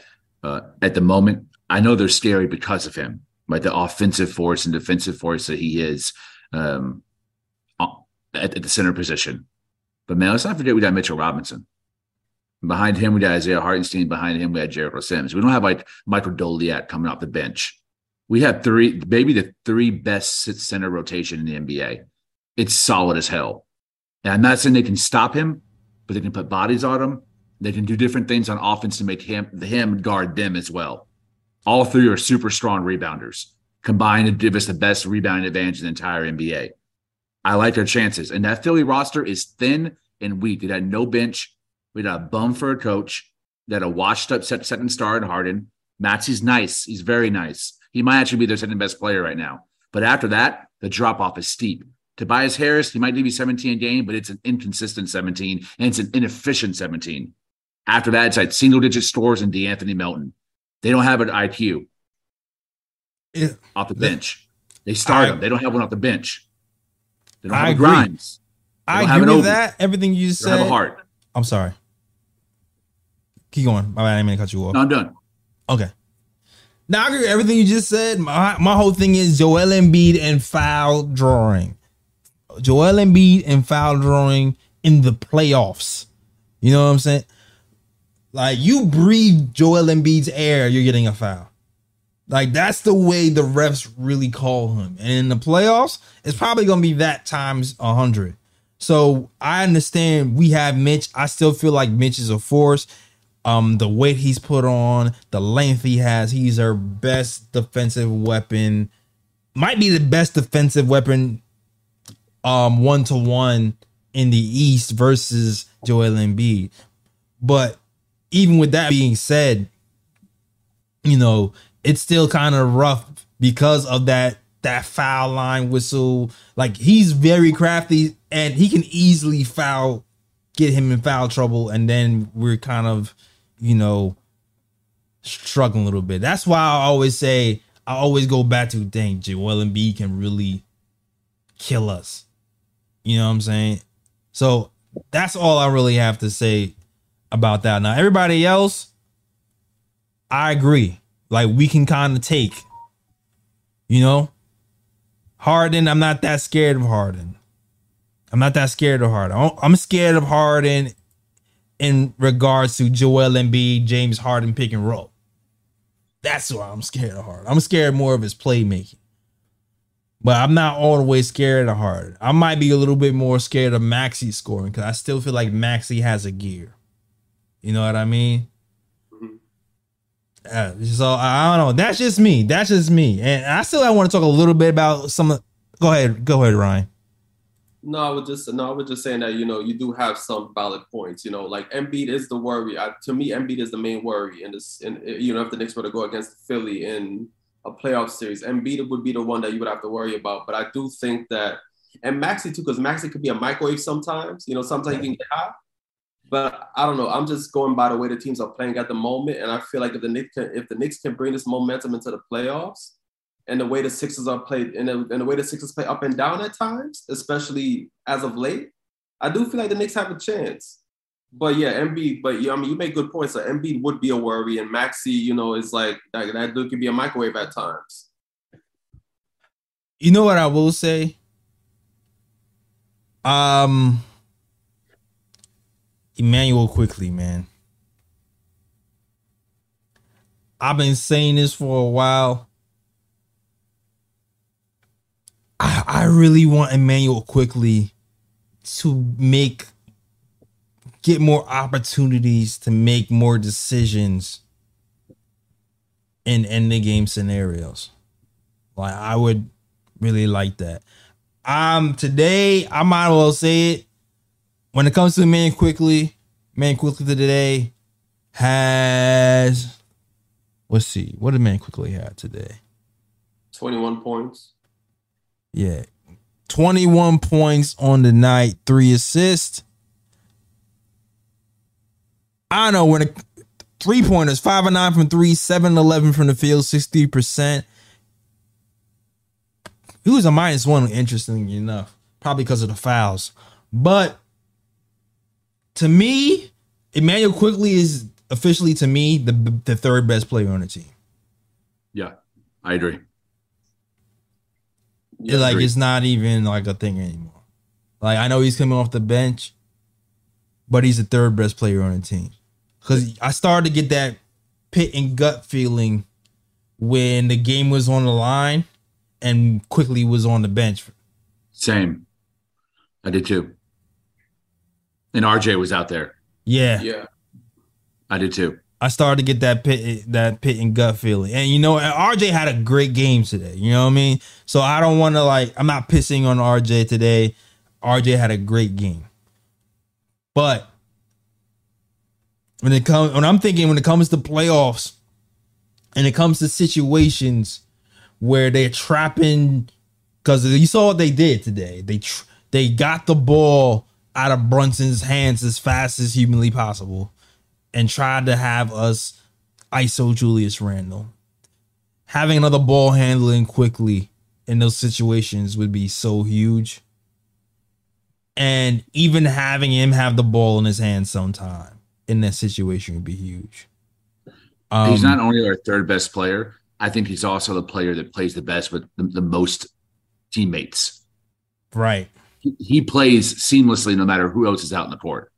uh, at the moment. I know they're scary because of him, right? The offensive force and defensive force that he is um, at, at the center position. But man, let's not forget we got Mitchell Robinson. Behind him, we got Isaiah Hartenstein. Behind him, we had Jericho Sims. We don't have like Michael Doliak coming off the bench. We have three, maybe the three best center rotation in the N B A. It's solid as hell. And I'm not saying they can stop him, but they can put bodies on him. They can do different things on offense to make him, him guard them as well. All three are super strong rebounders. Combined to give us the best rebounding advantage in the entire N B A. I like their chances. And that Philly roster is thin and weak. They had no bench. We got a bum for a coach. They had a washed-up second star in Harden. Maxey's nice. He's very nice. He might actually be their second-best player right now. But after that, the drop-off is steep. Tobias Harris, he might give you seventeen a game, but it's an inconsistent seventeen, and it's an inefficient seventeen. After that, it's like single-digit scores and DeAnthony Melton. They don't have an I Q yeah. off the bench. They start I, them. They don't have one off the bench. They don't I have agree. Grimes. They I agree with that. Everything you they said. They don't have a heart. I'm sorry. Keep going. I didn't mean to cut you off. No, I'm done. Okay. Now, I agree with everything you just said. My, my whole thing is Joel Embiid and foul drawing. Joel Embiid and foul drawing in the playoffs. You know what I'm saying? Like, you breathe Joel Embiid's air, you're getting a foul. Like, that's the way the refs really call him. And in the playoffs, it's probably going to be that times one hundred. So, I understand we have Mitch. I still feel like Mitch is a force. Um, the weight he's put on, the length he has, he's our best defensive weapon. Might be the best defensive weapon um, one-to-one in the East versus Joel Embiid. But even with that being said, you know, it's still kind of rough because of that that foul line whistle. Like, he's very crafty, and he can easily foul, get him in foul trouble, and then we're kind of, you know, struggling a little bit. That's why I always say, I always go back to, dang, Joel Embiid can really kill us. You know what I'm saying? So that's all I really have to say about that. Now, everybody else, I agree. Like, we can kind of take, you know, Harden. I'm not that scared of Harden. I'm not that scared of Harden. I'm scared of Harden in regards to Joel Embiid, James Harden pick and roll. That's why I'm scared of Harden. I'm scared more of his playmaking. But I'm not all the way scared of Harden. I might be a little bit more scared of Maxey scoring because I still feel like Maxey has a gear. You know what I mean? Uh, so I don't know. That's just me. That's just me. And I still I want to talk a little bit about some of. Go ahead. Go ahead, Ryan. No, I was just no, I was just saying that, you know, you do have some valid points. You know, like Embiid is the worry. I, to me, Embiid is the main worry. And this, and you know, if the Knicks were to go against Philly in a playoff series, Embiid would be the one that you would have to worry about. But I do think that, and Maxey too, because Maxey could be a microwave sometimes. You know, sometimes he can get hot. But I don't know. I'm just going by the way the teams are playing at the moment, and I feel like if the Knicks can, if the Knicks can bring this momentum into the playoffs. And the way the Sixers are played, and the, and the way the Sixers play up and down at times, especially as of late, I do feel like the Knicks have a chance. But yeah, Embiid. But yeah, I mean, you make good points. So Embiid would be a worry, and Maxey, you know, is like that, that dude could be a microwave at times. You know what I will say? Um, Immanuel Quickley, man. I've been saying this for a while. I really want Immanuel Quickley to make, get more opportunities to make more decisions in end the game scenarios. Like, I would really like that. Um, today I might well say it. When it comes to Immanuel Quickley, Immanuel Quickley today has, let's see, what did Immanuel Quickley have today? twenty-one points. Yeah. twenty-one points on the night, three assists. I don't know when it, Three-pointers, five of nine from three, seven of eleven from the field, sixty percent. He was a minus one, interestingly enough, probably because of the fouls. But to me, Immanuel Quickley is officially, to me, the, the third best player on the team. Yeah, I agree. Yeah, like, I agree. It's not even like a thing anymore. Like, I know he's coming off the bench, but he's the third best player on the team. Because I started to get that pit and gut feeling when the game was on the line and Quickley was on the bench. Same. I did too. And R J was out there. Yeah. Yeah. I did too. I started to get that pit that pit and gut feeling. And, you know, R J had a great game today. You know what I mean? So I don't want to, like, I'm not pissing on R J today. R J had a great game. But when it comes, when I'm thinking, when it comes to playoffs, and it comes to situations where they're trapping, because you saw what they did today. They tr- they got the ball out of Brunson's hands as fast as humanly possible, and tried to have us I S O Julius Randle. Having another ball handling Quickley in those situations would be so huge, and even having him have the ball in his hands sometime in that situation would be huge. Um, he's not only our third best player, I think he's also the player that plays the best with the, the most teammates. Right. He, he plays seamlessly no matter who else is out in the court.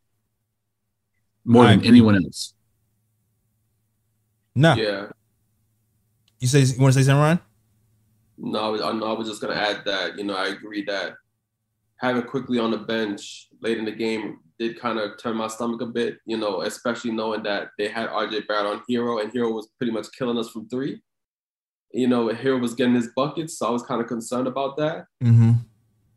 More I than agree. Anyone else. No. Yeah. You say you want to say something, Ryan? No, I, I was just going to add that, you know, I agree that having Quickley on the bench late in the game did kind of turn my stomach a bit, you know, especially knowing that they had R J Barrett on Hero, and Hero was pretty much killing us from three. You know, Hero was getting his buckets, so I was kind of concerned about that. Mm-hmm.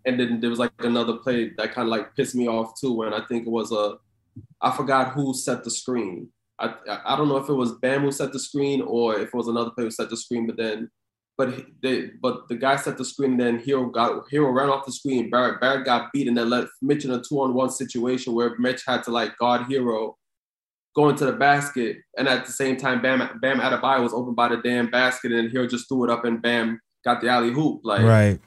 And then there was, like, another play that kind of, like, pissed me off, too, when I think it was a – I forgot who set the screen. I I don't know if it was Bam who set the screen or if it was another player who set the screen, but then – but they but the guy set the screen, then Hero got Hero ran off the screen. Barrett, Barrett got beat, and then left Mitch in a two-on-one situation where Mitch had to, like, guard Hero going to the basket, and at the same time, Bam Bam Adebayo was open by the damn basket, and Hero just threw it up, and Bam got the alley hoop. Like, right.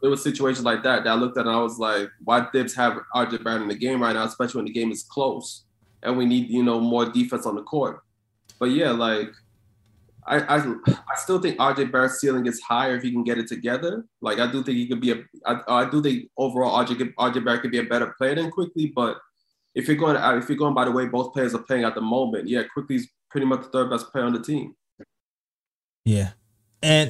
There were situations like that that I looked at, and I was like, why Dibs have R J Barrett in the game right now, especially when the game is close and we need, you know, more defense on the court. But, yeah, like, I I, I still think R J Barrett's ceiling is higher if he can get it together. Like, I do think he could be a – I do think overall R J Barrett could be a better player than Quickley, but – If you're going, if you're going by the way both players are playing at the moment, yeah, Quickley's pretty much the third best player on the team. Yeah, and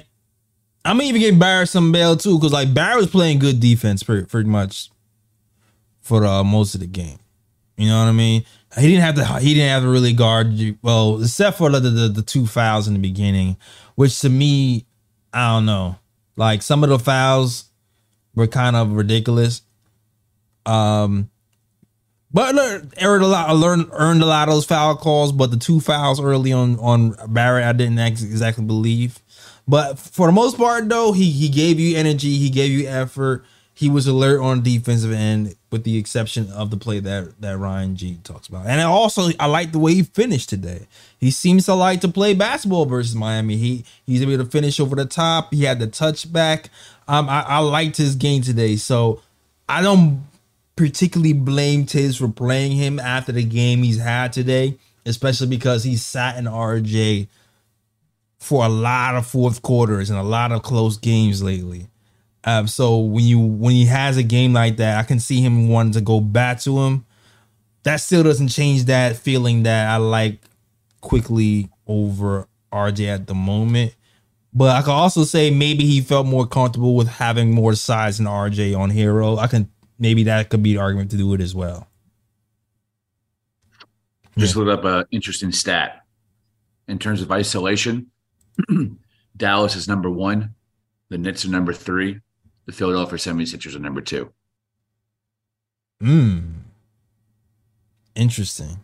I'm gonna even give Barrett some bail too, because like Barrett was playing good defense pretty, pretty much for the, uh, most of the game. You know what I mean? He didn't have to. He didn't have to really guard you well, except for the, the the two fouls in the beginning, which to me, I don't know. Like some of the fouls were kind of ridiculous. Um. But earned a lot. I learned earned a lot of those foul calls, but the two fouls early on on Barrett, I didn't exactly believe. But for the most part, though, he he gave you energy, he gave you effort, he was alert on the defensive end, with the exception of the play that that Ryan G talks about. And I also I like the way he finished today. He seems to like to play basketball versus Miami. He he's able to finish over the top. He had the touchback. Um, I, I liked his game today, so I don't particularly blame Tiz for playing him after the game he's had today, especially because he sat in R J for a lot of fourth quarters and a lot of close games lately. Um, so when you when he has a game like that, I can see him wanting to go back to him. That still doesn't change that feeling that I like Quickley over R J at the moment. But I can also say maybe he felt more comfortable with having more size than R J on Hero. I can Maybe that could be the argument to do it as well. Just yeah. Looked up an interesting stat. In terms of isolation, Dallas is number one. The Knicks are number three. The Philadelphia seventy-sixers are number two. Hmm. Interesting.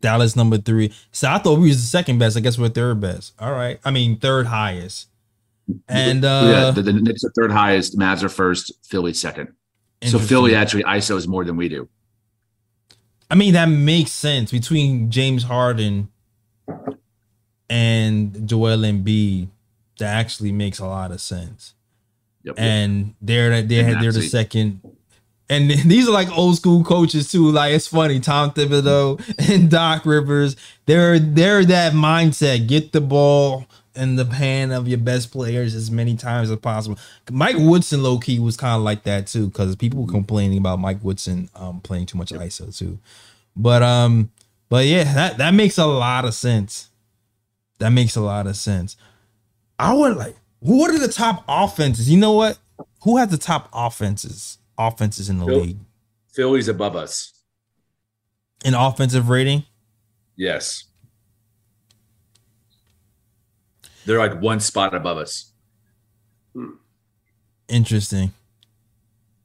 Dallas number three. So I thought we was the second best. I guess we're third best. All right. I mean, third highest. And uh, yeah, the Knicks are third highest, Mavs are first, Philly second. So Philly actually I S Os more than we do. I mean, that makes sense between James Harden and Joel Embiid. That actually makes a lot of sense. Yep, and yep. they're they're and they're the second. And these are like old school coaches too. Like, it's funny, Tom Thibodeau and Doc Rivers. They're they're that mindset. Get the ball in the hand of your best players as many times as possible. Mike Woodson, low key, was kind of like that too, because people were complaining about Mike Woodson um, playing too much yep. I S O too. But um, but yeah, that that makes a lot of sense. That makes a lot of sense. I would like. What are the top offenses? You know what? Who has the top offenses? Offenses in the Philly, league. Philly's above us in offensive rating. Yes, they're like one spot above us. Hmm. Interesting.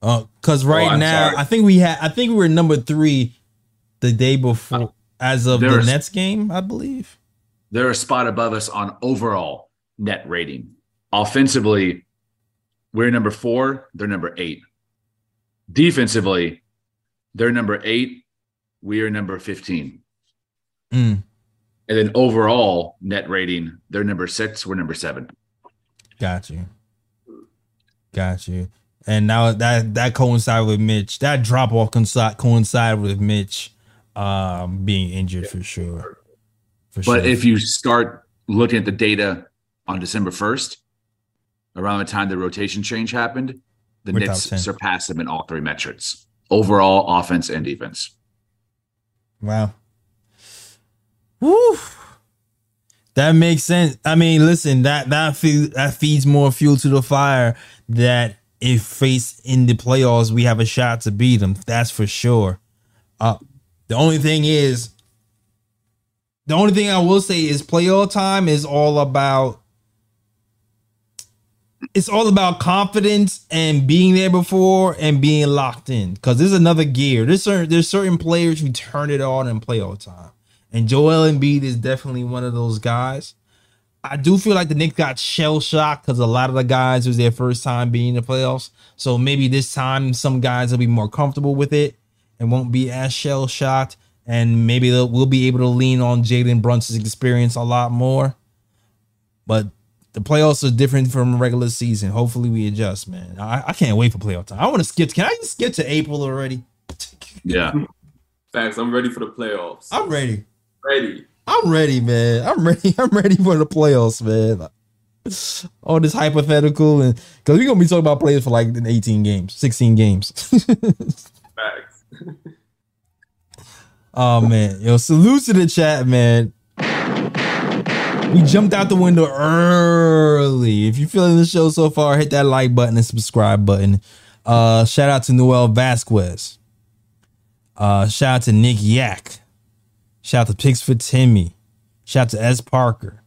Uh, because right oh, now sorry. I think we had. I think we were number three the day before, uh, as of the Nets game, I believe. They're a spot above us on overall net rating. Offensively, we're number four. They're number eight. Defensively, they're number eight. We are number fifteen. Mm. And then overall net rating, they're number six. We're number seven. Got you. Got you. And now that that coincided with Mitch. That drop off coincided coincide with Mitch um, being injured yeah. for sure. For but sure. if you start looking at the data on December first, around the time the rotation change happened, the We're Knicks surpassed them in all three metrics, overall, offense, and defense. Wow. Woo. That makes sense. I mean, listen, that that, fe- that feeds more fuel to the fire that if faced in the playoffs, we have a shot to beat them. That's for sure. Uh, the only thing is, the only thing I will say is playoff time is all about It's all about confidence and being there before and being locked in, because there's another gear. There's certain, there's certain players who turn it on in playoff time, and Joel Embiid is definitely one of those guys. I do feel like the Knicks got shell-shocked because a lot of the guys, it was their first time being in the playoffs, so maybe this time some guys will be more comfortable with it and won't be as shell-shocked, and maybe we'll be able to lean on Jalen Brunson's experience a lot more. But the playoffs are different from regular season. Hopefully we adjust, man. I, I can't wait for playoff time. I want to skip. Can I just skip to April already? Yeah. Facts. I'm ready for the playoffs. I'm ready. Ready. I'm ready, man. I'm ready. I'm ready for the playoffs, man. All this hypothetical, and because we're going to be talking about players for like eighteen games, sixteen games. Facts. Oh, man. Yo, salute to the chat, man. We jumped out the window early. If you're feeling the show so far, hit that like button and subscribe button. Uh, shout out to Noel Vasquez. Uh, shout out to Nick Yak. Shout out to Picks for Timmy. Shout out to S. Parker.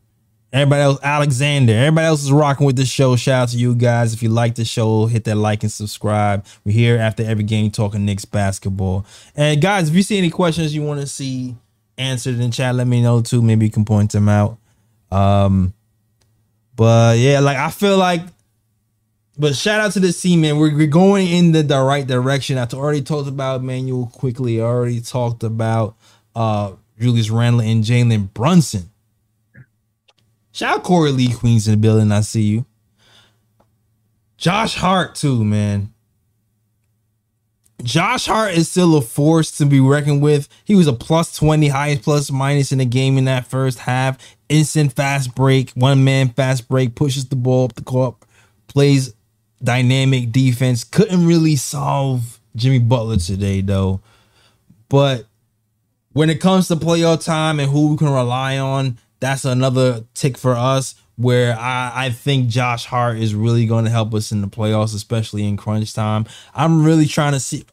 Everybody else, Alexander. Everybody else is rocking with the show. Shout out to you guys. If you like the show, hit that like and subscribe. We're here after every game talking Knicks basketball. And guys, if you see any questions you want to see answered in chat, let me know too. Maybe you can point them out. Um, but yeah, like I feel like, but shout out to the C, man. We're, we're going in the, the right direction. I already talked about Immanuel Quickley. I already talked about uh, Julius Randle and Jalen Brunson. Shout out Corey Lee Queens in the building. I see you. Josh Hart too, man. Josh Hart is still a force to be reckoned with. He was a plus twenty, highest plus minus in the game in that first half. Instant fast break, one man fast break, pushes the ball up the court, plays dynamic defense. Couldn't really solve Jimmy Butler today, though. But when it comes to playoff time and who we can rely on, that's another tick for us, where I, I think Josh Hart is really going to help us in the playoffs, especially in crunch time. I'm really trying to see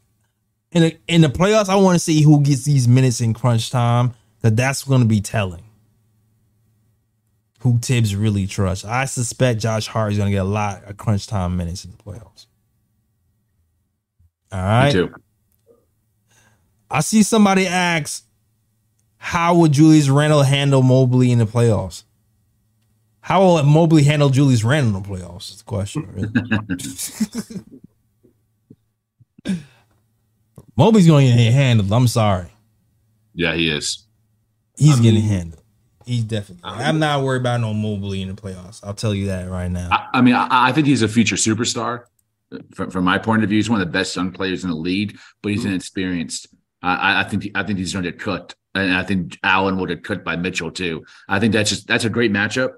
in the, in the playoffs. I want to see who gets these minutes in crunch time, because that's going to be telling who Tibbs really trusts. I suspect Josh Hart is going to get a lot of crunch time minutes in the playoffs. All right. Me too. I see somebody ask, how would Julius Randle handle Mobley in the playoffs? How will Mobley handle Julius Randle in the playoffs? Is the question. Really. Mobley's going to get handled. I'm sorry. Yeah, he is. He's I mean, getting handled. He's definitely. I mean, I'm not worried about no Mobley in the playoffs. I'll tell you that right now. I, I mean, I, I think he's a future superstar. From, from my point of view, he's one of the best young players in the league, but he's mm-hmm. inexperienced. I, I think I think he's going to get cut, and I think Allen will get cut by Mitchell too. I think that's just that's a great matchup,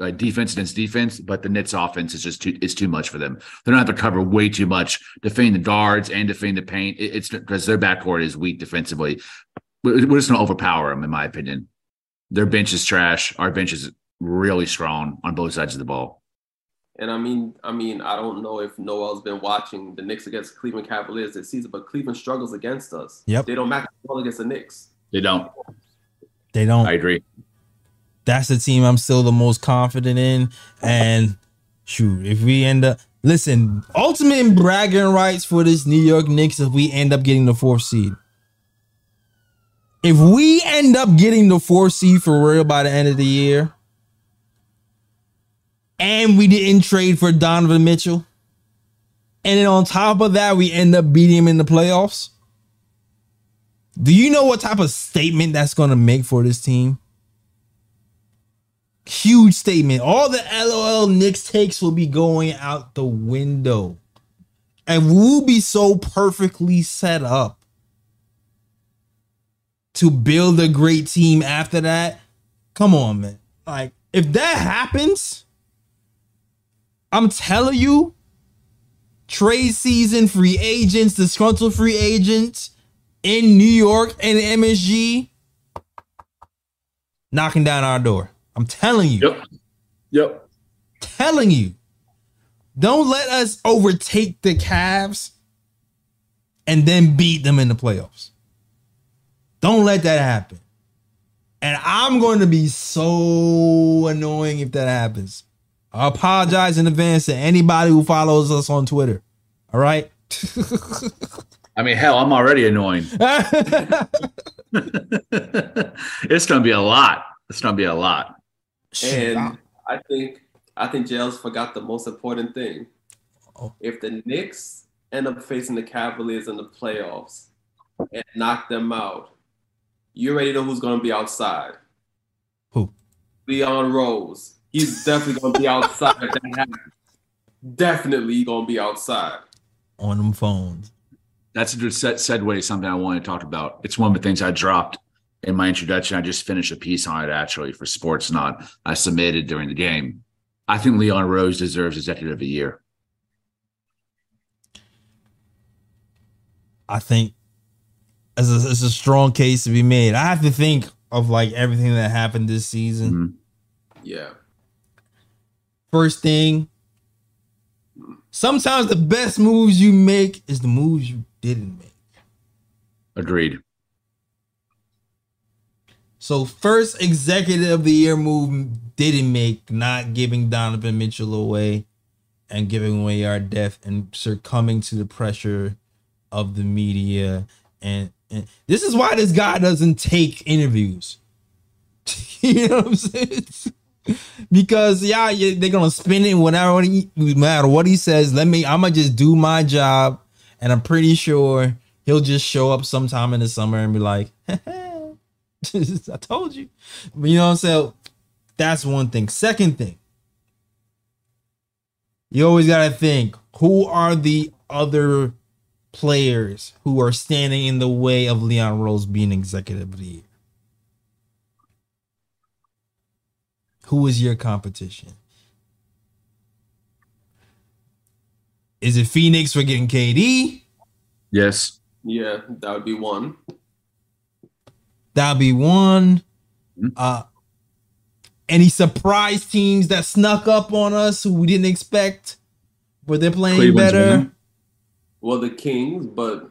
uh, defense against defense. But the Knicks' offense is just too is too much for them. They're going to have to cover way too much, defending the guards and defending the paint. It, it's because their backcourt is weak defensively. We're, we're just going to overpower them, in my opinion. Their bench is trash. Our bench is really strong on both sides of the ball. And I mean, I mean, I don't know if Noel's been watching the Knicks against Cleveland Cavaliers this season, but Cleveland struggles against us. Yep. They don't match the ball against the Knicks. They don't. They don't. I agree. That's the team I'm still the most confident in. And shoot, if we end up listen, ultimate bragging rights for this New York Knicks if we end up getting the fourth seed. If we end up getting the fourth seed for real by the end of the year. And we didn't trade for Donovan Mitchell. And then on top of that, we end up beating him in the playoffs. Do you know what type of statement that's going to make for this team? Huge statement. All the LOL Knicks takes will be going out the window. And we'll be so perfectly set up to build a great team after that. Come on, man. Like, if that happens... I'm telling you, trade season, free agents, disgruntled free agents in New York and M S G knocking down our door. I'm telling you. Yep. Yep. Telling you. Don't let us overtake the Cavs and then beat them in the playoffs. Don't let that happen. And I'm going to be so annoying if that happens. I apologize in advance to anybody who follows us on Twitter. All right. I mean, hell, I'm already annoying. It's gonna be a lot. It's gonna be a lot. And I think I think Jails forgot the most important thing. Oh. If the Knicks end up facing the Cavaliers in the playoffs and knock them out, you already know who's gonna be outside. Who? Leon Rose. He's definitely going to be outside. Definitely going to be outside. On them phones. That's a good segue to something I wanted to talk about. It's one of the things I dropped in my introduction. I just finished a piece on it, actually, for Sports Not. I submitted during the game. I think Leon Rose deserves Executive of the Year. I think it's a, it's a strong case to be made. I have to think of, like, everything that happened this season. Mm-hmm. Yeah. First thing, sometimes the best moves you make is the moves you didn't make. Agreed. So first Executive of the Year move didn't make, not giving Donovan Mitchell away and giving away our depth and succumbing to the pressure of the media. And, and this is why this guy doesn't take interviews. You know what I'm saying? Because yeah, they're gonna spin it whenever he, no matter what he says. Let me, I'm gonna just do my job, and I'm pretty sure he'll just show up sometime in the summer and be like, I told you. But you know what I'm saying? That's one thing. Second thing, you always gotta think, who are the other players who are standing in the way of Leon Rose being Executive of the Year? Who is your competition? Is it Phoenix for getting K D? Yes. Yeah, that would be one. That would be one. Uh, any surprise teams that snuck up on us who we didn't expect, but they're playing Cleveland's better? Winning. Well, the Kings, but...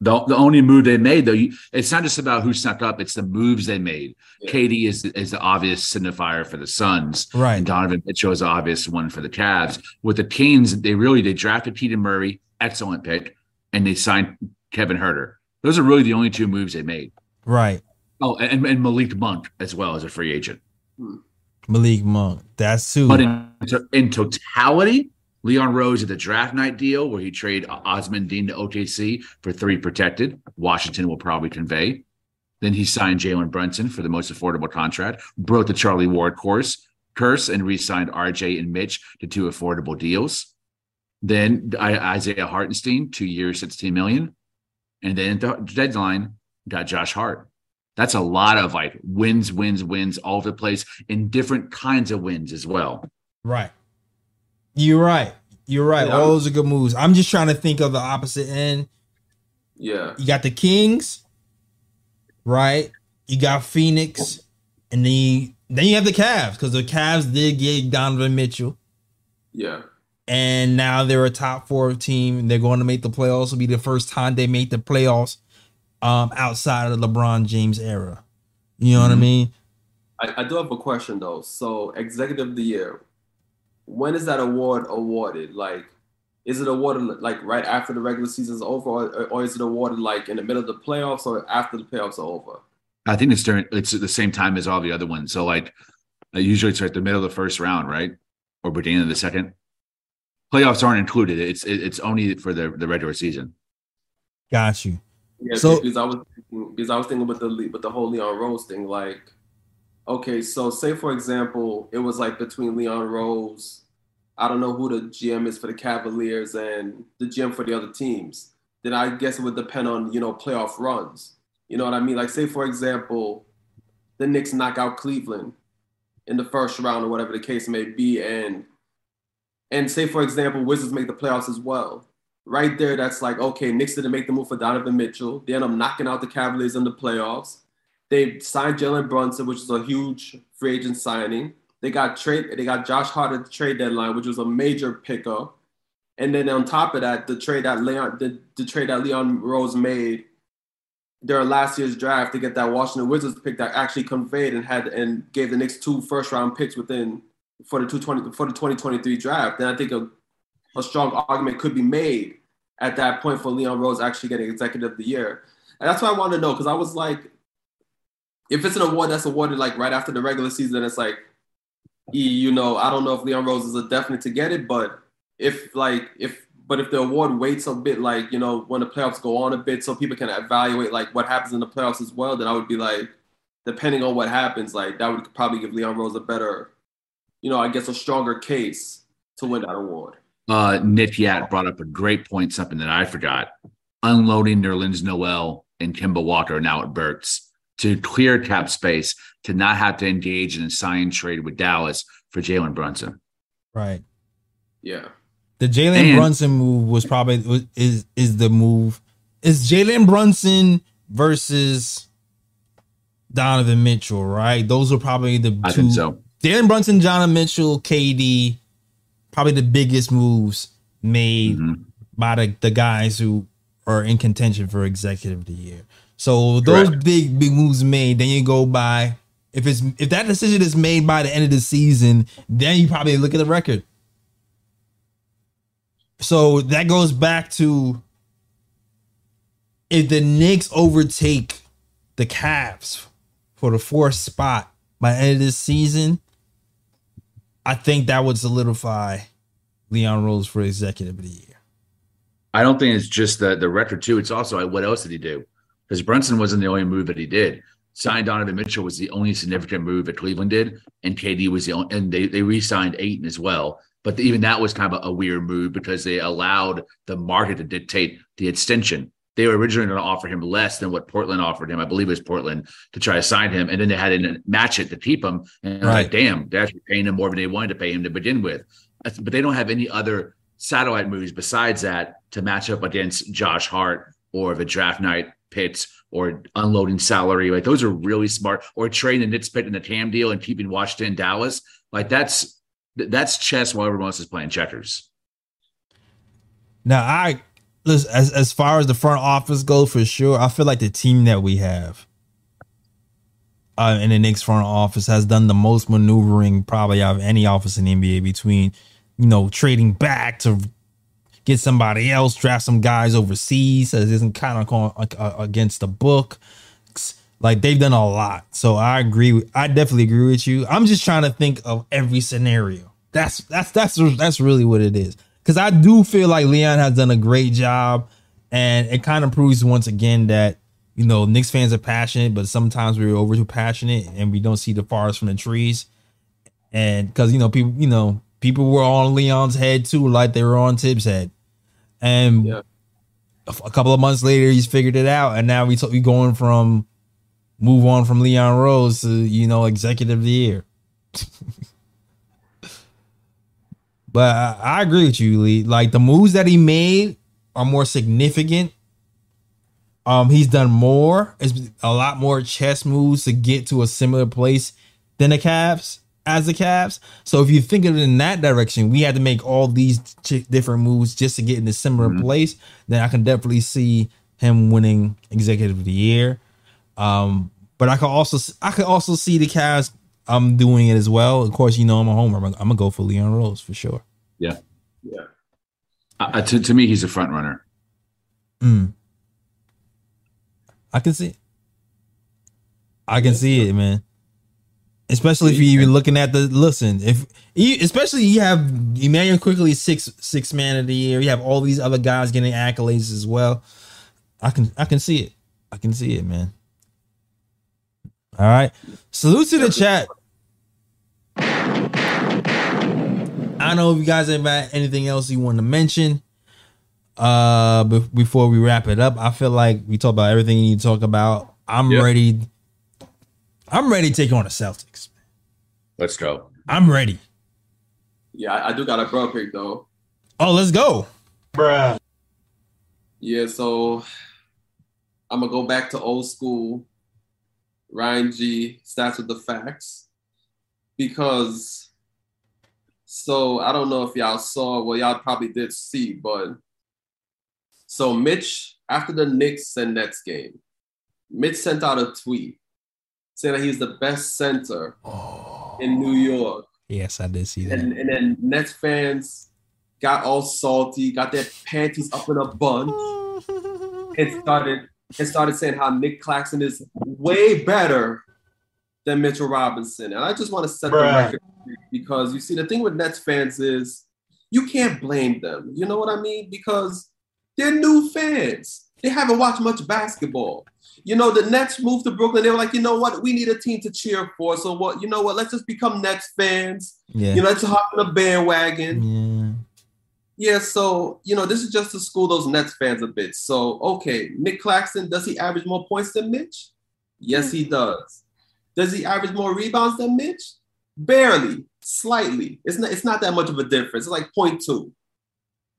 The, the only move they made, though, you, it's not just about who snuck up. It's the moves they made. Yeah. K D is, is the obvious signifier for the Suns. Right. And Donovan Mitchell is the obvious one for the Cavs. With the Kings, they really they drafted Keaton Murray, excellent pick, and they signed Kevin Huerter. Those are really the only two moves they made. Right. Oh, and, and Malik Monk as well as a free agent. Malik Monk. That's who. But in, in totality, Leon Rose at the draft night deal where he traded Osman Dean to O K C for three protected. Washington will probably convey. Then he signed Jalen Brunson for the most affordable contract, broke the Charlie Ward course, curse, and re-signed R J and Mitch to two affordable deals. Then Isaiah Hartenstein, two years, sixteen million dollars. And then the deadline got Josh Hart. That's a lot of like wins, wins, wins all over the place and different kinds of wins as well. Right. You're right. You're right. Yeah. All those are good moves. I'm just trying to think of the opposite end. Yeah. You got the Kings, right? You got Phoenix, and then you, then you have the Cavs, because the Cavs did get Donovan Mitchell. Yeah. And now they're a top four team, and they're going to make the playoffs. It'll be the first time they make the playoffs um, outside of the LeBron James era. You know mm-hmm. what I mean? I, I do have a question, though. So, Executive of the Year, when is that award awarded? Like, is it awarded like right after the regular season's over, or, or is it awarded like in the middle of the playoffs or after the playoffs are over? I think it's during it's at the same time as all the other ones. So like usually it's right the middle of the first round, right, or beginning of the second. Playoffs aren't included. It's it's only for the, the regular season. Got you. Yeah, so because I was thinking, because I was thinking with the with the whole Leon Rose thing, like. Okay, so say, for example, it was like between Leon Rose, I don't know who the G M is for the Cavaliers and the G M for the other teams. Then I guess it would depend on, you know, playoff runs. You know what I mean? Like, say, for example, the Knicks knock out Cleveland in the first round or whatever the case may be. And, and say, for example, Wizards make the playoffs as well. Right there, that's like, okay, Knicks didn't make the move for Donovan Mitchell. They end up knocking out the Cavaliers in the playoffs. They signed Jalen Brunson, which is a huge free agent signing. They got trade. They got Josh Hart at the trade deadline, which was a major pickup. And then on top of that, the trade that Leon, the, the trade that Leon Rose made during last year's draft to get that Washington Wizards pick that actually conveyed and had and gave the Knicks two first round picks within for the two twenty for the twenty twenty-three draft. And I think a, a strong argument could be made at that point for Leon Rose actually getting Executive of the Year. And that's what I wanted to know, because I was like, if it's an award that's awarded like right after the regular season, it's like, you know, I don't know if Leon Rose is a definite to get it, but if like if but if the award waits a bit, like, you know, when the playoffs go on a bit, so people can evaluate like what happens in the playoffs as well, then I would be like, depending on what happens, like that would probably give Leon Rose a better, you know, I guess a stronger case to win that award. Uh, Nick Yatt brought up a great point, something that I forgot: unloading Nerlens Noel and Kemba Walker now at Burks, to clear cap space, to not have to engage in a sign trade with Dallas for Jalen Brunson. Right. Yeah. The Jalen Brunson move was probably was, is is the move. It's Jalen Brunson versus Donovan Mitchell, right? Those are probably the I two. Think so. Jalen Brunson, Donovan Mitchell, K D, probably the biggest moves made mm-hmm. by the, the guys who are in contention for Executive of the Year. So those Correct. big, big moves made, then you go by, if it's if that decision is made by the end of the season, then you probably look at the record. So that goes back to, if the Knicks overtake the Cavs for the fourth spot by the end of this season, I think that would solidify Leon Rose for Executive of the Year. I don't think it's just the, the record, too. It's also, what else did he do? Because Brunson wasn't the only move that he did. Signed Donovan Mitchell was the only significant move that Cleveland did, and K D was the only, and they, they re-signed Ayton as well. But the, even that was kind of a, a weird move, because they allowed the market to dictate the extension. They were originally going to offer him less than what Portland offered him. I believe it was Portland, to try to sign him, and then they had to match it to keep him. And right. like, damn, they're actually paying him more than they wanted to pay him to begin with. But they don't have any other satellite moves besides that to match up against Josh Hart or the draft night picks or unloading salary. Like, those are really smart. Or trading the Knicks pick in the Cam deal and keeping Washington and Dallas. Like, that's that's chess while everyone else is playing checkers. Now, I listen, as as far as the front office goes, for sure, I feel like the team that we have uh, in the Knicks front office has done the most maneuvering probably out of any office in the N B A, between, you know, trading back to get somebody else, draft some guys overseas, so it isn't kind of going against the book. Like, they've done a lot. So I agree. With, I definitely agree with you. I'm just trying to think of every scenario. That's that's that's that's really what it is. because I do feel like Leon has done a great job, and it kind of proves once again that, you know, Knicks fans are passionate, but sometimes we're over too passionate and we don't see the forest from the trees. And because, you know, people, you know, people were on Leon's head too, like they were on Tibbs' head. And yeah. a couple of months later, he's figured it out. And now we t- we going from move on from Leon Rose to, you know, executive of the year. But I, I agree with you, Lee. Like, the moves that he made are more significant. Um, he's done more. It's a lot more chess moves to get to a similar place than the Cavs, as the Cavs. So if you think of it in that direction, we had to make all these ch- different moves just to get in a similar mm-hmm. place. Then I can definitely see him winning Executive of the Year. Um, but I could also I could also see the Cavs um doing it as well. Of course, you know I'm a homer. I'm, I'm gonna go for Leon Rose for sure. Yeah, yeah. Uh, to to me, he's a front runner. Hmm. I can see. I can see it, man. Especially if you're even looking at the listen. If especially you have Immanuel Quickley six six man of the year, you have all these other guys getting accolades as well. I can I can see it. I can see it, man. All right, salute to the chat. I don't know if you guys have anything else you want to mention. Uh, be- before we wrap it up, I feel like we talked about everything you need to talk about. I'm yep. ready. I'm ready to take on the Celtics. Let's go. I'm ready. Yeah, I do got a bro pick though. Oh, let's go, bruh. Yeah, so I'm gonna go back to old school. Ryan G starts with the facts, because so I don't know if y'all saw. Well, y'all probably did see, but. So Mitch, after the Knicks and Nets game, Mitch sent out a tweet saying that he's the best center oh. in New York. Yes, I did see that. And, and then Nets fans got all salty, got their panties up in a bun, and started and started saying how Nic Claxton is way better than Mitchell Robinson. And I just want to set Bruh. the record because you see, the thing with Nets fans is you can't blame them. You know what I mean? Because they're new fans. They haven't watched much basketball. You know, the Nets moved to Brooklyn. They were like, you know what? We need a team to cheer for. So, what? You know what? Let's just become Nets fans. Yeah. You know, let's hop on a bandwagon. Yeah. yeah, so, you know, this is just to school those Nets fans a bit. So, okay, Nic Claxton, does he average more points than Mitch? Yes, he does. Does he average more rebounds than Mitch? Barely, slightly. It's not, it's not that much of a difference. It's like zero point two.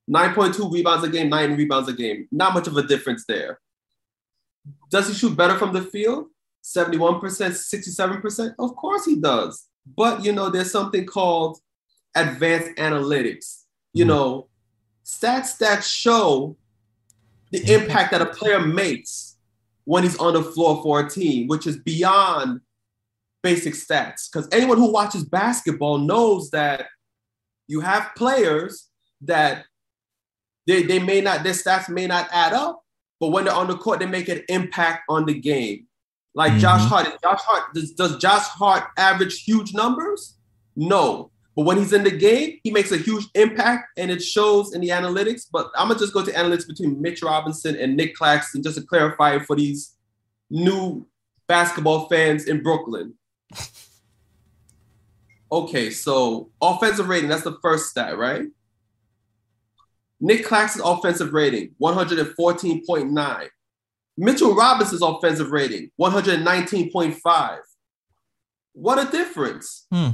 nine point two rebounds a game, nine rebounds a game. Not much of a difference there. Does he shoot better from the field? seventy-one percent, sixty-seven percent? Of course he does. But, you know, there's something called advanced analytics. You know, stats that show the impact that a player makes when he's on the floor for a team, which is beyond basic stats. Because anyone who watches basketball knows that you have players that They they may not, their stats may not add up, but when they're on the court, they make an impact on the game. Like mm-hmm. Josh Hart, Josh Hart does, does Josh Hart average huge numbers? No, but when he's in the game, he makes a huge impact, and it shows in the analytics. But I'm gonna just go to analytics between Mitch Robinson and Nic Claxton just to clarify for these new basketball fans in Brooklyn. Okay, so offensive rating—that's the first stat, right? Nic Claxton's offensive rating, one hundred fourteen point nine. Mitchell Robinson's offensive rating, one hundred nineteen point five. What a difference. Hmm.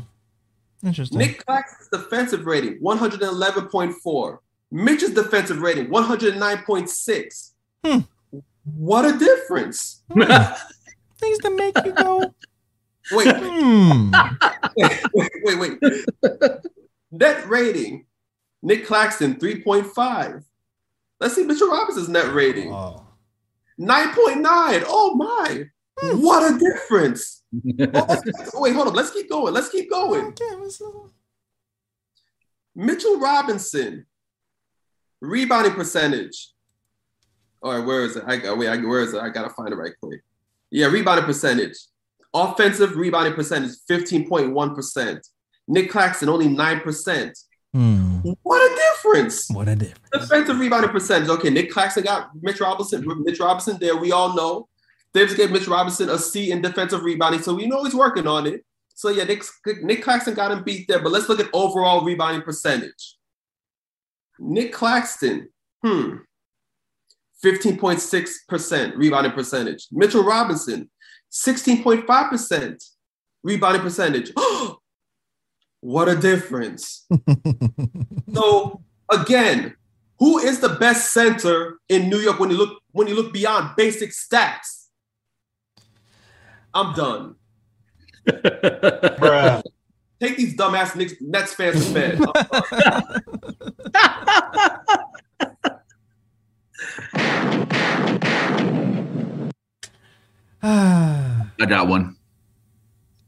Interesting. Nic Claxton's defensive rating, one hundred eleven point four. Mitch's defensive rating, one hundred nine point six. Hmm. What a difference. Hmm. Things that make you go. Wait. Hmm. wait, wait, wait, wait. Net rating. Nic Claxton, three point five. Let's see Mitchell Robinson's net rating. Oh. nine point nine. Oh, my. Mm. What a difference. oh, let's, let's, wait, hold on. Let's keep going. Let's keep going. Okay, let's... Mitchell Robinson, rebounding percentage. All right, where is it? I got, wait, I, where is it? I got to find it right quick. Yeah, rebounding percentage. Offensive rebounding percentage, fifteen point one percent. Nic Claxton, only nine percent. Hmm. What a difference. What a difference. Defensive rebounding percentage. Okay, Nic Claxton got Mitch Robinson. Mitch Robinson there, we all know. They've gave Mitch Robinson a C in defensive rebounding, so we know he's working on it. So, yeah, Nick, Nic Claxton got him beat there, but let's look at overall rebounding percentage. Nic Claxton, hmm, fifteen point six percent rebounding percentage. Mitchell Robinson, sixteen point five percent rebounding percentage. What a difference. So, again, who is the best center in New York when you look when you look beyond basic stats? I'm done. Bruh. Take these dumbass Knicks, Nets fans to bed. I got one.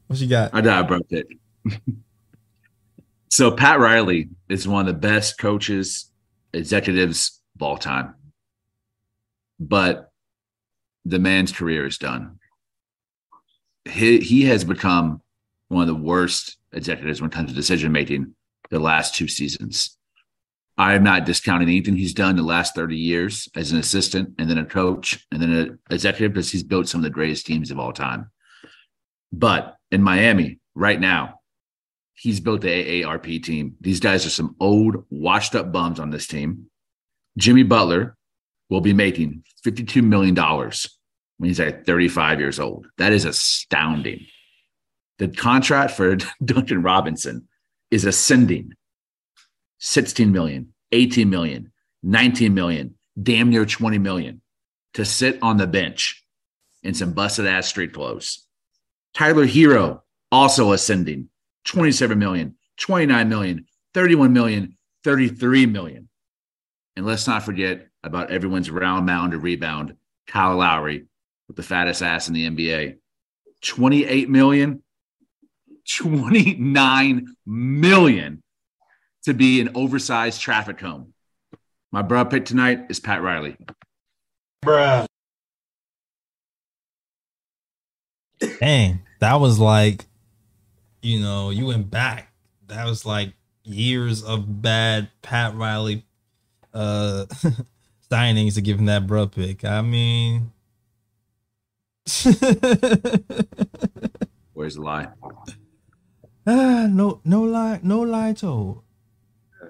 What you got? I got broke it. So Pat Riley is one of the best coaches, executives of all time. But the man's career is done. He, he has become one of the worst executives when it comes to decision-making the last two seasons. I am not discounting anything he's done the last thirty years as an assistant and then a coach and then an executive, because he's built some of the greatest teams of all time. But in Miami right now, he's built the A A R P team. These guys are some old, washed-up bums on this team. Jimmy Butler will be making fifty-two million dollars when he's like thirty-five years old. That is astounding. The contract for Duncan Robinson is ascending. sixteen million dollars, eighteen million dollars, nineteen million dollars, damn near twenty million dollars to sit on the bench in some busted-ass street clothes. Tyler Herro also ascending. twenty-seven million dollars, twenty-nine million dollars, thirty-one million dollars, thirty-three million dollars. And let's not forget about everyone's round mound to rebound, Kyle Lowry with the fattest ass in the N B A. twenty-eight million dollars, twenty-nine million dollars to be an oversized traffic cone. My bruh pick tonight is Pat Riley. Bruh. Dang, that was like, you know, you went back. That was like years of bad Pat Riley uh, signings to give him that bruh pick. I mean... Where's the lie? Ah, no, no lie, no lie told,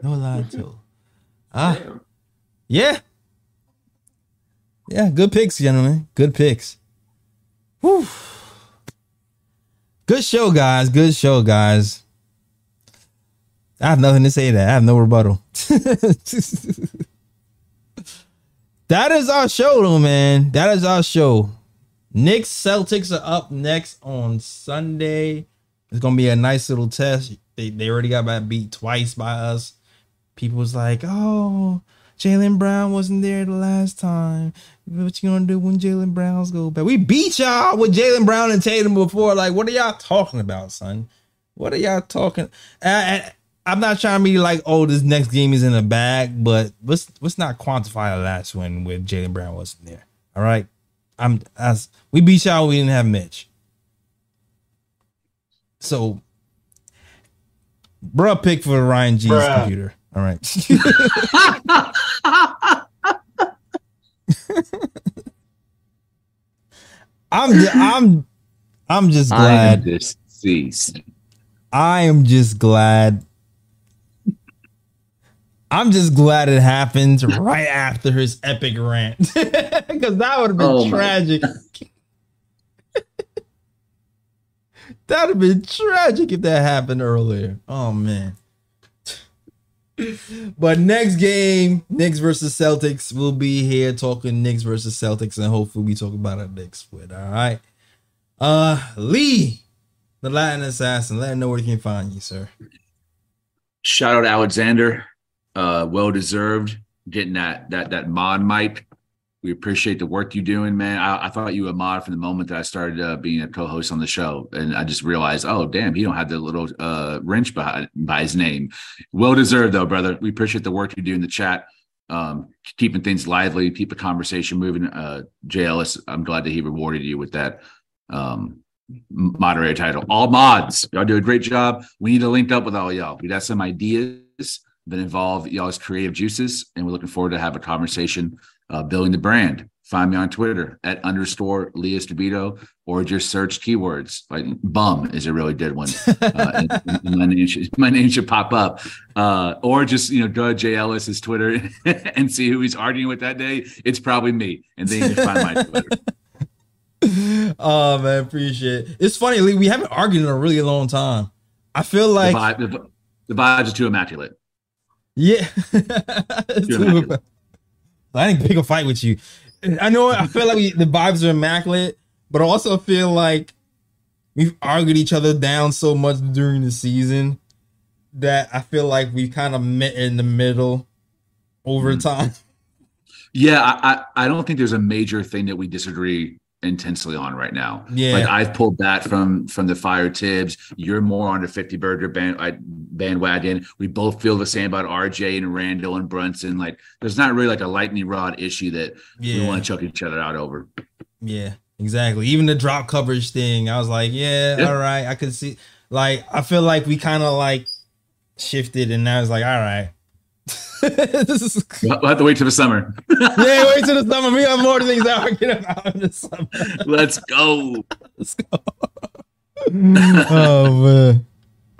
no lie told. Ah, yeah, yeah. Good picks, gentlemen. Good picks. Whew. Good show, guys. Good show, guys. I have nothing to say to that. I have no rebuttal. That is our show, though, man. That is our show. Knicks Celtics are up next on Sunday. It's gonna be a nice little test. They they already got beat twice by us. People was like, "Oh, Jaylen Brown wasn't there the last time. What you gonna do when Jaylen Brown's go back?" We beat y'all with Jaylen Brown and Tatum before. Like, what are y'all talking about, son? What are y'all talking? I, I, I'm not trying to be like, "Oh, this next game is in the bag," but let's let's not quantify our last win where Jaylen Brown wasn't there. All right. I'm as we beat y'all. We didn't have Mitch, so bruh pick for Ryan G's bruh. Computer. All right. I'm I'm I'm just glad. I'm deceased. I am just glad. I'm just glad it happens right after his epic rant, because that would have been oh tragic. That would have been tragic if that happened earlier. Oh, man. But next game, Knicks versus Celtics. We'll be here talking Knicks versus Celtics, and hopefully we talk about our Knicks with. All right. Uh, Lee, the Latin Assassin, let him know where he can find you, sir. Shout out to Alexander. Uh, well deserved getting that that that mod mic. We appreciate the work you're doing, man. I, I thought you were a mod from the moment that I started uh, being a co-host on the show, and I just realized, oh damn, he don't have the little uh, wrench by by his name. Well deserved though, brother. We appreciate the work you do in the chat, um, keeping things lively, keep the conversation moving. Uh, Jay Ellis, I'm glad that he rewarded you with that um, moderator title. All mods, y'all do a great job. We need to link up with all y'all. We got some ideas. that involve y'all's creative juices, and we're looking forward to have a conversation uh, building the brand. Find me on Twitter at underscore Lee Escobedo, or just search keywords like bum is a really good one. Uh, and, and my, name should, my name should pop up. Uh, or just, you know, go to Jay Ellis's Twitter and see who he's arguing with that day. It's probably me. And then you can find my Twitter. Oh, man, appreciate it. It's funny, Lee, we haven't argued in a really long time. I feel like the, vibe, the, the vibes are too immaculate. Yeah. Too immaculate. I didn't pick a fight with you. I know I feel like we, the vibes are immaculate, but I also feel like we've argued each other down so much during the season that I feel like we kind of met in the middle over time. Yeah, I, I don't think there's a major thing that we disagree intensely on right now. Yeah, like I've pulled back from from the fire Tibbs. You're more on the fifty burger band I, bandwagon. We both feel the same about R J and Randall and Brunson. Like there's not really like a lightning rod issue that yeah. we want to chuck each other out over. Yeah, exactly. Even the drop coverage thing, I was like, yeah, yeah. all right, I could see. Like I feel like we kind of like shifted, and now it's like, all right. This is cool. We'll have to wait till the summer. Yeah, wait till the summer. We have more things that we're getting about in the summer. Let's go. Let's go. Oh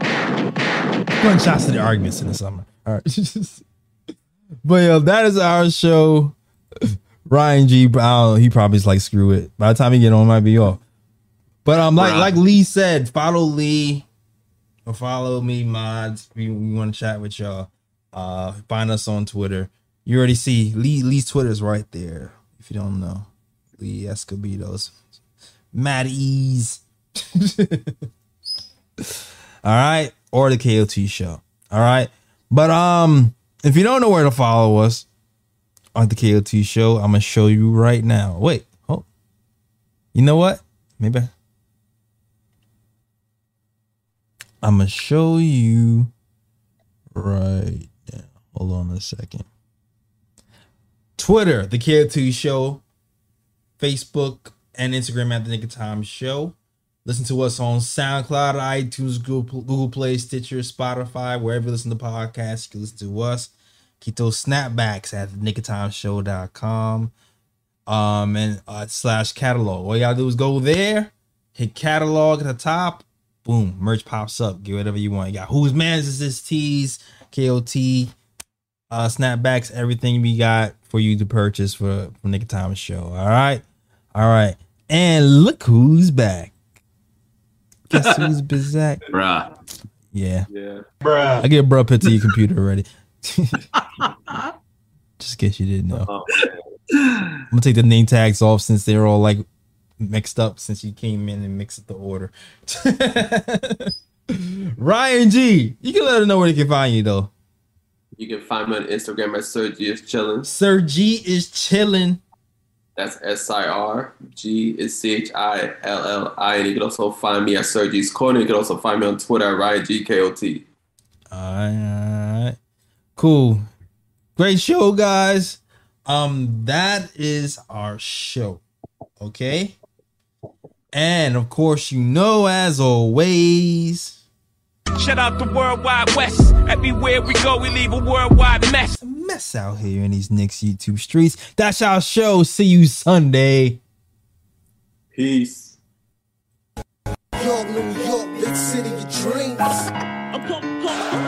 man. Gunshots to the arguments in the summer. All right. But yo, that is our show. Ryan G, I don't know, he probably is like screw it. By the time he get on, it might be off. But um, like Brian. like Lee said, follow Lee or follow me, mods. We, we want to chat with y'all. Uh, find us on Twitter. You already see Lee. Lee's Twitter's right there. If you don't know, Lee Escobedo's Mad Ease. All right, or the K O T show. All right, but um, if you don't know where to follow us on the K O T show, I'm gonna show you right now. Wait, oh, you know what? Maybe I... I'm gonna show you right. Hold on a second. Twitter, the K O T show, Facebook, and Instagram at the Knick of Time Show. Listen to us on SoundCloud, iTunes, Google, Google Play, Stitcher, Spotify, wherever you listen to podcasts, you can listen to us. Keep those snapbacks at the knick of time show dot com um, and uh, slash catalog. All you gotta do is go there, hit catalog at the top, boom, merch pops up. Get whatever you want. You got Whose Man Is This Tees, K O T. Uh, snapbacks, everything we got for you to purchase for, for Knick of Time Show. All right. All right. And look who's back. Guess who's back? Bruh. Yeah. Yeah. Bruh. I get bruh put to your computer already. Just in case you didn't know. I'm going to take the name tags off since they're all like mixed up since you came in and mixed up the order. Ryan G, you can let them know where they can find you though. You can find me on Instagram at Sir G is Chillin'. Sir G is Chillin'. That's S I R. G is C H I L L I. And you can also find me at Sir G's Corner. You can also find me on Twitter at Ryan G K O T. All right. Cool. Great show, guys. Um, that is our show. Okay. And of course, you know, as always. Shout out the worldwide West. Everywhere we go, we leave a worldwide mess. A mess out here in these Knicks YouTube streets. That's our show. See you Sunday. Peace. York, New York, that city of dreams.